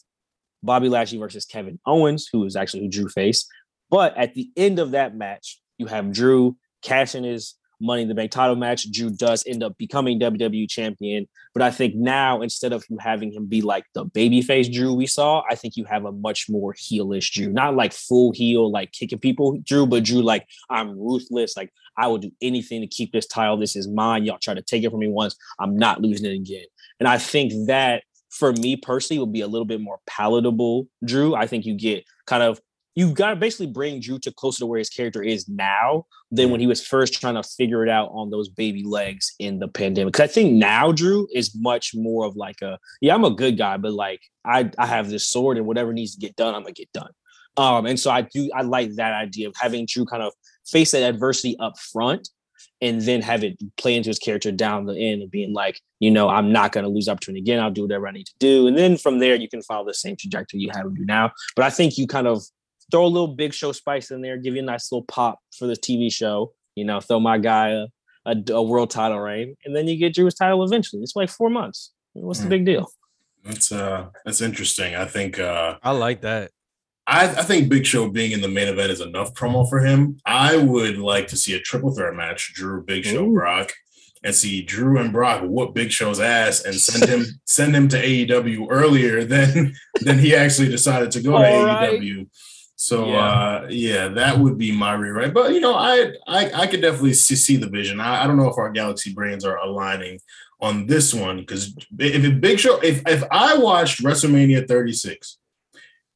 Bobby Lashley versus Kevin Owens, who is actually who Drew faced. But at the end of that match, you have Drew cashing his Money in the Bank title match. Drew does end up becoming W W E champion. But I think now, instead of you having him be like the babyface Drew we saw, I think you have a much more heelish Drew. Not like full heel, like kicking people Drew, but Drew like, I'm ruthless. Like, I will do anything to keep this title. This is mine. Y'all try to take it from me once. I'm not losing it again. And I think that, for me personally, would be a little bit more palatable, Drew. I think you get kind of, you've got to basically bring Drew to closer to where his character is now than when he was first trying to figure it out on those baby legs in the pandemic. Because I think now Drew is much more of like a, yeah, I'm a good guy, but like I, I have this sword and whatever needs to get done, I'm going to get done. Um, and so I do, I like that idea of having Drew kind of face that adversity up front and then have it play into his character down the end of being like, you know, I'm not going to lose opportunity again. I'll do whatever I need to do. And then from there, you can follow the same trajectory you have him do now. But I think you kind of throw a little Big Show spice in there, give you a nice little pop for the T V show, you know, throw my guy a, a, a world title reign, and then you get Drew's title eventually. It's like four months. What's mm. the big deal? That's uh, that's interesting. I think uh, I like that. I, I think Big Show being in the main event is enough promo for him. I would like to see a triple threat match, Drew, Big Show, Ooh. Brock, and see Drew and Brock whoop Big Show's ass and send him send him to A E W earlier than than he actually decided to go All to A E W. Right. So yeah. Uh, yeah, that would be my rewrite. But you know, I I, I could definitely see, see the vision. I, I don't know if our galaxy brains are aligning on this one, because if it Big Show, if if I watched WrestleMania thirty-six.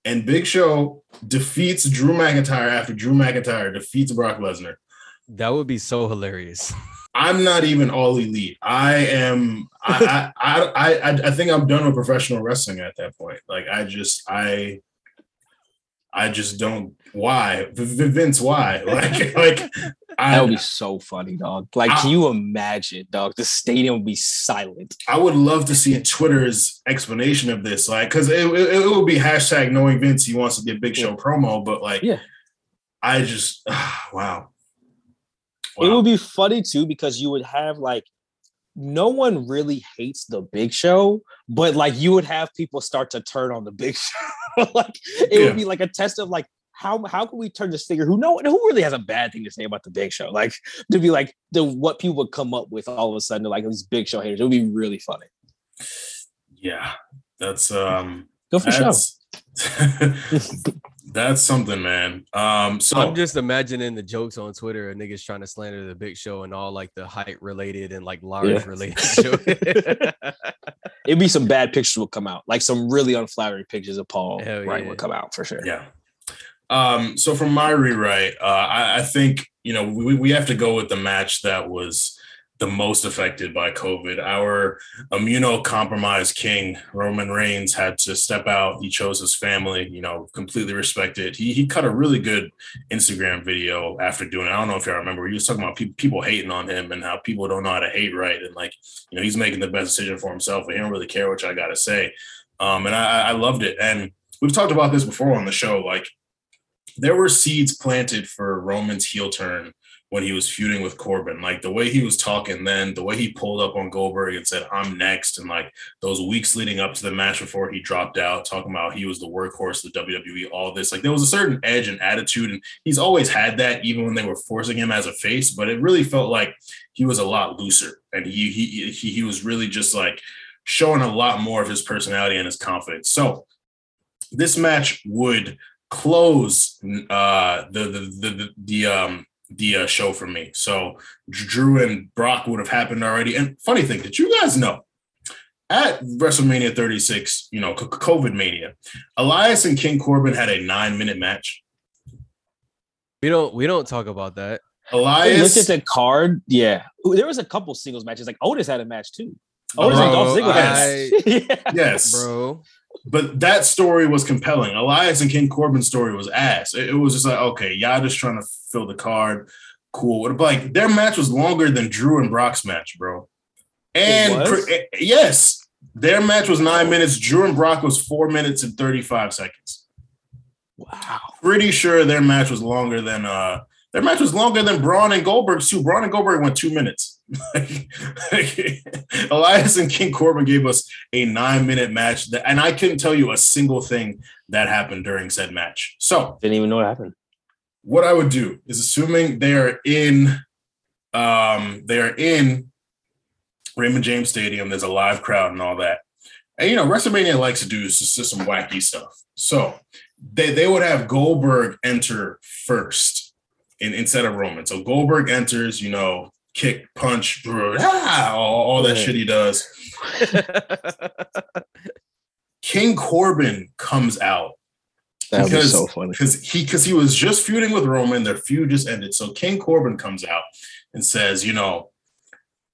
And Big Show defeats Drew McIntyre after Drew McIntyre defeats Brock Lesnar. That would be so hilarious. I'm not even all elite. I am. I, I, I, I, I think I'm done with professional wrestling at that point. Like I just, I, I just don't. Why, Vince? Why? Like, like. I, that would be so funny, dog. Like, I, can you imagine, dog? The stadium would be silent. I would love to see Twitter's explanation of this, like, because it, it, it would be hashtag knowing Vince. He wants to get Big Show promo, but like, yeah. I just uh, wow. wow. It would be funny too, because you would have like no one really hates the Big Show, but like you would have people start to turn on the Big Show. Like, it yeah. would be like a test of like. How how can we turn this figure who no who really has a bad thing to say about the Big Show? Like to be like the what people would come up with all of a sudden, like these Big Show haters. It would be really funny. Yeah, that's um go for that's, show. That's something, man. Um so I'm just imagining the jokes on Twitter of niggas trying to slander the Big Show and all like the height related and like large yeah. related jokes. It'd be some bad pictures will come out, like some really unflattering pictures of Paul yeah. Ryan would come out for sure. Yeah. Um, so from my rewrite, uh, I, I think, you know, we, we have to go with the match that was the most affected by COVID. Our immunocompromised king, Roman Reigns, had to step out. He chose his family, you know, completely respected. He he cut a really good Instagram video after doing it. I don't know if y'all remember. He was talking about pe- people hating on him and how people don't know how to hate right. And like, you know, he's making the best decision for himself. He don't really care what I got to say. Um, and I, I loved it. And we've talked about this before on the show, like, there were seeds planted for Roman's heel turn when he was feuding with Corbin. Like the way he was talking then, the way he pulled up on Goldberg and said, I'm next. And like those weeks leading up to the match before he dropped out, talking about he was the workhorse of the W W E, all this. Like there was a certain edge and attitude. And he's always had that, even when they were forcing him as a face. But it really felt like he was a lot looser. And he he he, he was really just like showing a lot more of his personality and his confidence. So this match would close uh the the the the um the uh, show for me. So Drew and Brock would have happened already. And funny thing, did you guys know at WrestleMania thirty-six, you know, COVID mania, Elias and King Corbin had a nine minute match? We don't we don't talk about that. Elias looked at the card. Yeah, there was a couple singles matches. Like Otis had a match too. Otis bro, and Dolph Ziggler. I, yeah. Yes, bro. But that story was compelling. Elias and King Corbin's story was ass. It, it was just like, okay, y'all just trying to fill the card. Cool. Like their match was longer than Drew and Brock's match, bro. And pre- yes, their match was nine minutes. Drew and Brock was four minutes and thirty-five seconds. Wow. Pretty sure their match was longer than uh, their match was longer than Braun and Goldberg's too. Braun and Goldberg went two minutes. Like, like, Elias and King Corbin gave us a nine minute match that, and I couldn't tell you a single thing that happened during said match. So didn't even know what happened. What I would do is, assuming they are in, um, they are in Raymond James Stadium. There's a live crowd and all that. And you know, WrestleMania likes to do just some wacky stuff. So they they would have Goldberg enter first in, instead of Roman. So Goldberg enters, you know. Kick, punch, bro, ah, all, all that yeah. shit he does. King Corbin comes out That because, was so funny. Because he, because he was just feuding with Roman. Their feud just ended. So King Corbin comes out and says, you know,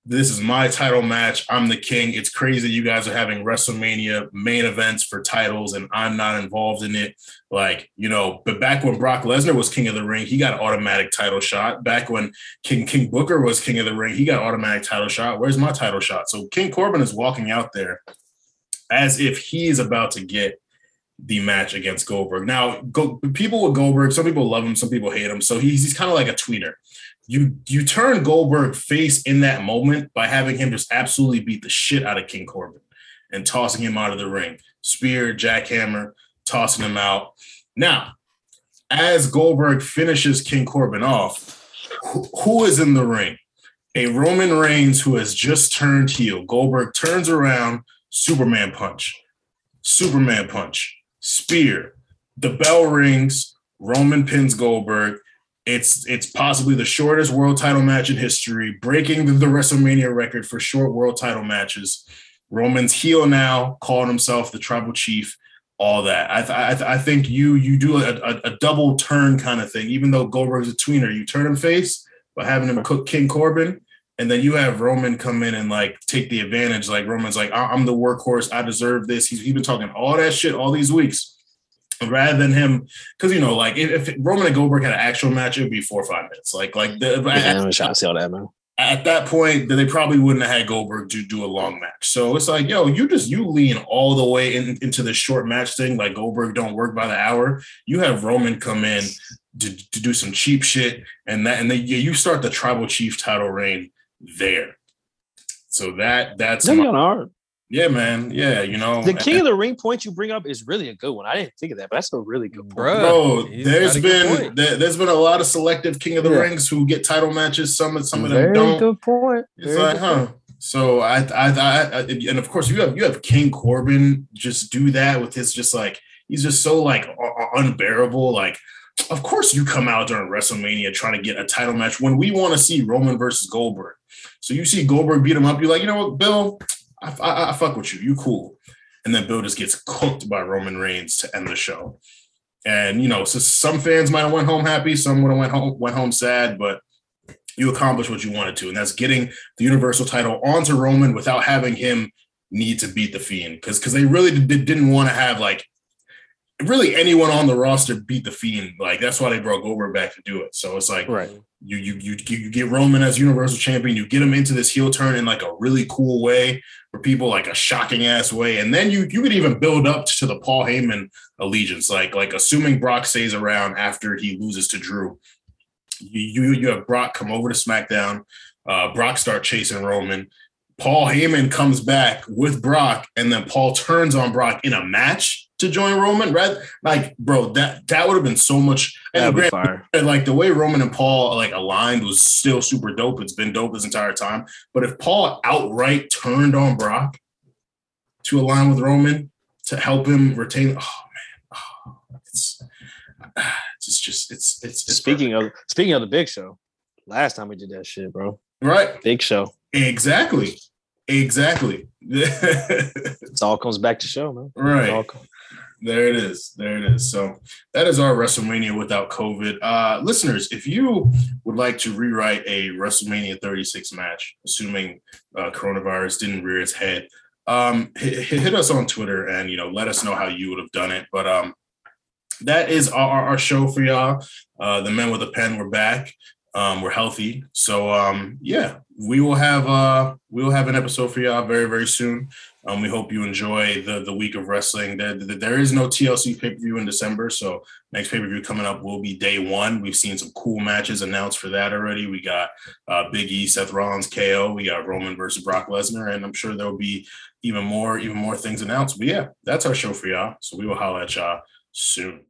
this is my title match. I'm the king. It's crazy you guys are having WrestleMania main events for titles and I'm not involved in it. Like, you know, but back when Brock Lesnar was king of the ring, he got an automatic title shot. Back when King King Booker was king of the ring, he got an automatic title shot. Where's my title shot? So King Corbin is walking out there as if he's about to get the match against Goldberg. Now, go, people with Goldberg, some people love him, some people hate him. So he's, he's kind of like a tweeter. You you turn Goldberg face in that moment by having him just absolutely beat the shit out of King Corbin and tossing him out of the ring. Spear, jackhammer, tossing him out. Now, as Goldberg finishes King Corbin off, who, who is in the ring? A Roman Reigns who has just turned heel. Goldberg turns around, Superman punch, Superman punch, spear. The bell rings, Roman pins Goldberg. It's it's possibly the shortest world title match in history, breaking the, the WrestleMania record for short world title matches. Roman's heel now, calling himself the Tribal Chief, all that. I th- I, th- I think you you do a, a, a double turn kind of thing. Even though Goldberg's a tweener, you turn him face by having him cook King Corbin, and then you have Roman come in and like take the advantage. Like Roman's like, I- I'm the workhorse. I deserve this. He's, he's been talking all that shit all these weeks. Rather than him, because, you know, like, if, if Roman and Goldberg had an actual match, it would be four or five minutes. Like, like the, yeah, at, to see all that, man. At that point, they probably wouldn't have had Goldberg do, do a long match. So it's like, yo, you just, you lean all the way in, into this short match thing. Like, Goldberg don't work by the hour. You have Roman come in to, to do some cheap shit, and that, and then yeah, you start the Tribal Chief title reign there. So that, that's... That's not hard. Yeah, man. Yeah, you know. The King of the Ring point you bring up is really a good one. I didn't think of that, but that's a really good point. Bro, Bro there's been there, there's been a lot of selective King of the yeah. Rings who get title matches. Some and some of them Very don't. Good point. It's Very like, huh? Point. So I, I, I, I, and of course you have you have King Corbin just do that with his just like he's just so like unbearable. Like, of course you come out during WrestleMania trying to get a title match when we want to see Roman versus Goldberg. So you see Goldberg beat him up. You're like, you know what, Bill. I, I, I fuck with you. You cool. And then Bill just gets cooked by Roman Reigns to end the show. And, you know, so some fans might have went home happy. Some would have went home, went home sad, but you accomplished what you wanted to. And that's getting the Universal title onto Roman without having him need to beat The Fiend. Cause, cause they really did, didn't want to have like really anyone on the roster beat The Fiend. Like that's why they brought Goldberg back to do it. So it's like, right. You, you you you get Roman as Universal Champion. You get him into this heel turn in like a really cool way for people, like a shocking ass way, and then you you could even build up to the Paul Heyman allegiance. Like like assuming Brock stays around after he loses to Drew, you you, you have Brock come over to SmackDown. Uh, Brock start chasing Roman. Paul Heyman comes back with Brock, and then Paul turns on Brock in a match to join Roman, right? Like, bro, that, that would have been so much. And, grand, and like the way Roman and Paul like aligned was still super dope. It's been dope this entire time. But if Paul outright turned on Brock to align with Roman to help him retain, oh man, oh, it's, it's just it's it's. it's speaking perfect. of speaking of the Big Show, last time we did that shit, bro. Right, Big Show. Exactly, exactly. It all comes back to show, man. Right. It all comes- There it is. There it is. So that is our WrestleMania without COVID. Uh, listeners, if you would like to rewrite a WrestleMania thirty-six match, assuming uh, coronavirus didn't rear its head, um, hit, hit us on Twitter and, you know, let us know how you would have done it. But um, that is our, our show for y'all. Uh, the men with a pen, we're back. Um, we're healthy. So, um, yeah, we will have uh, we will have an episode for y'all very, very soon. Um, we hope you enjoy the, the week of wrestling. There, there is no T L C pay-per-view in December, so next pay-per-view coming up will be day one. We've seen some cool matches announced for that already. We got uh, Big E, Seth Rollins, K O. We got Roman versus Brock Lesnar, and I'm sure there will be even more, even more things announced. But, yeah, that's our show for y'all, so we will holler at y'all soon.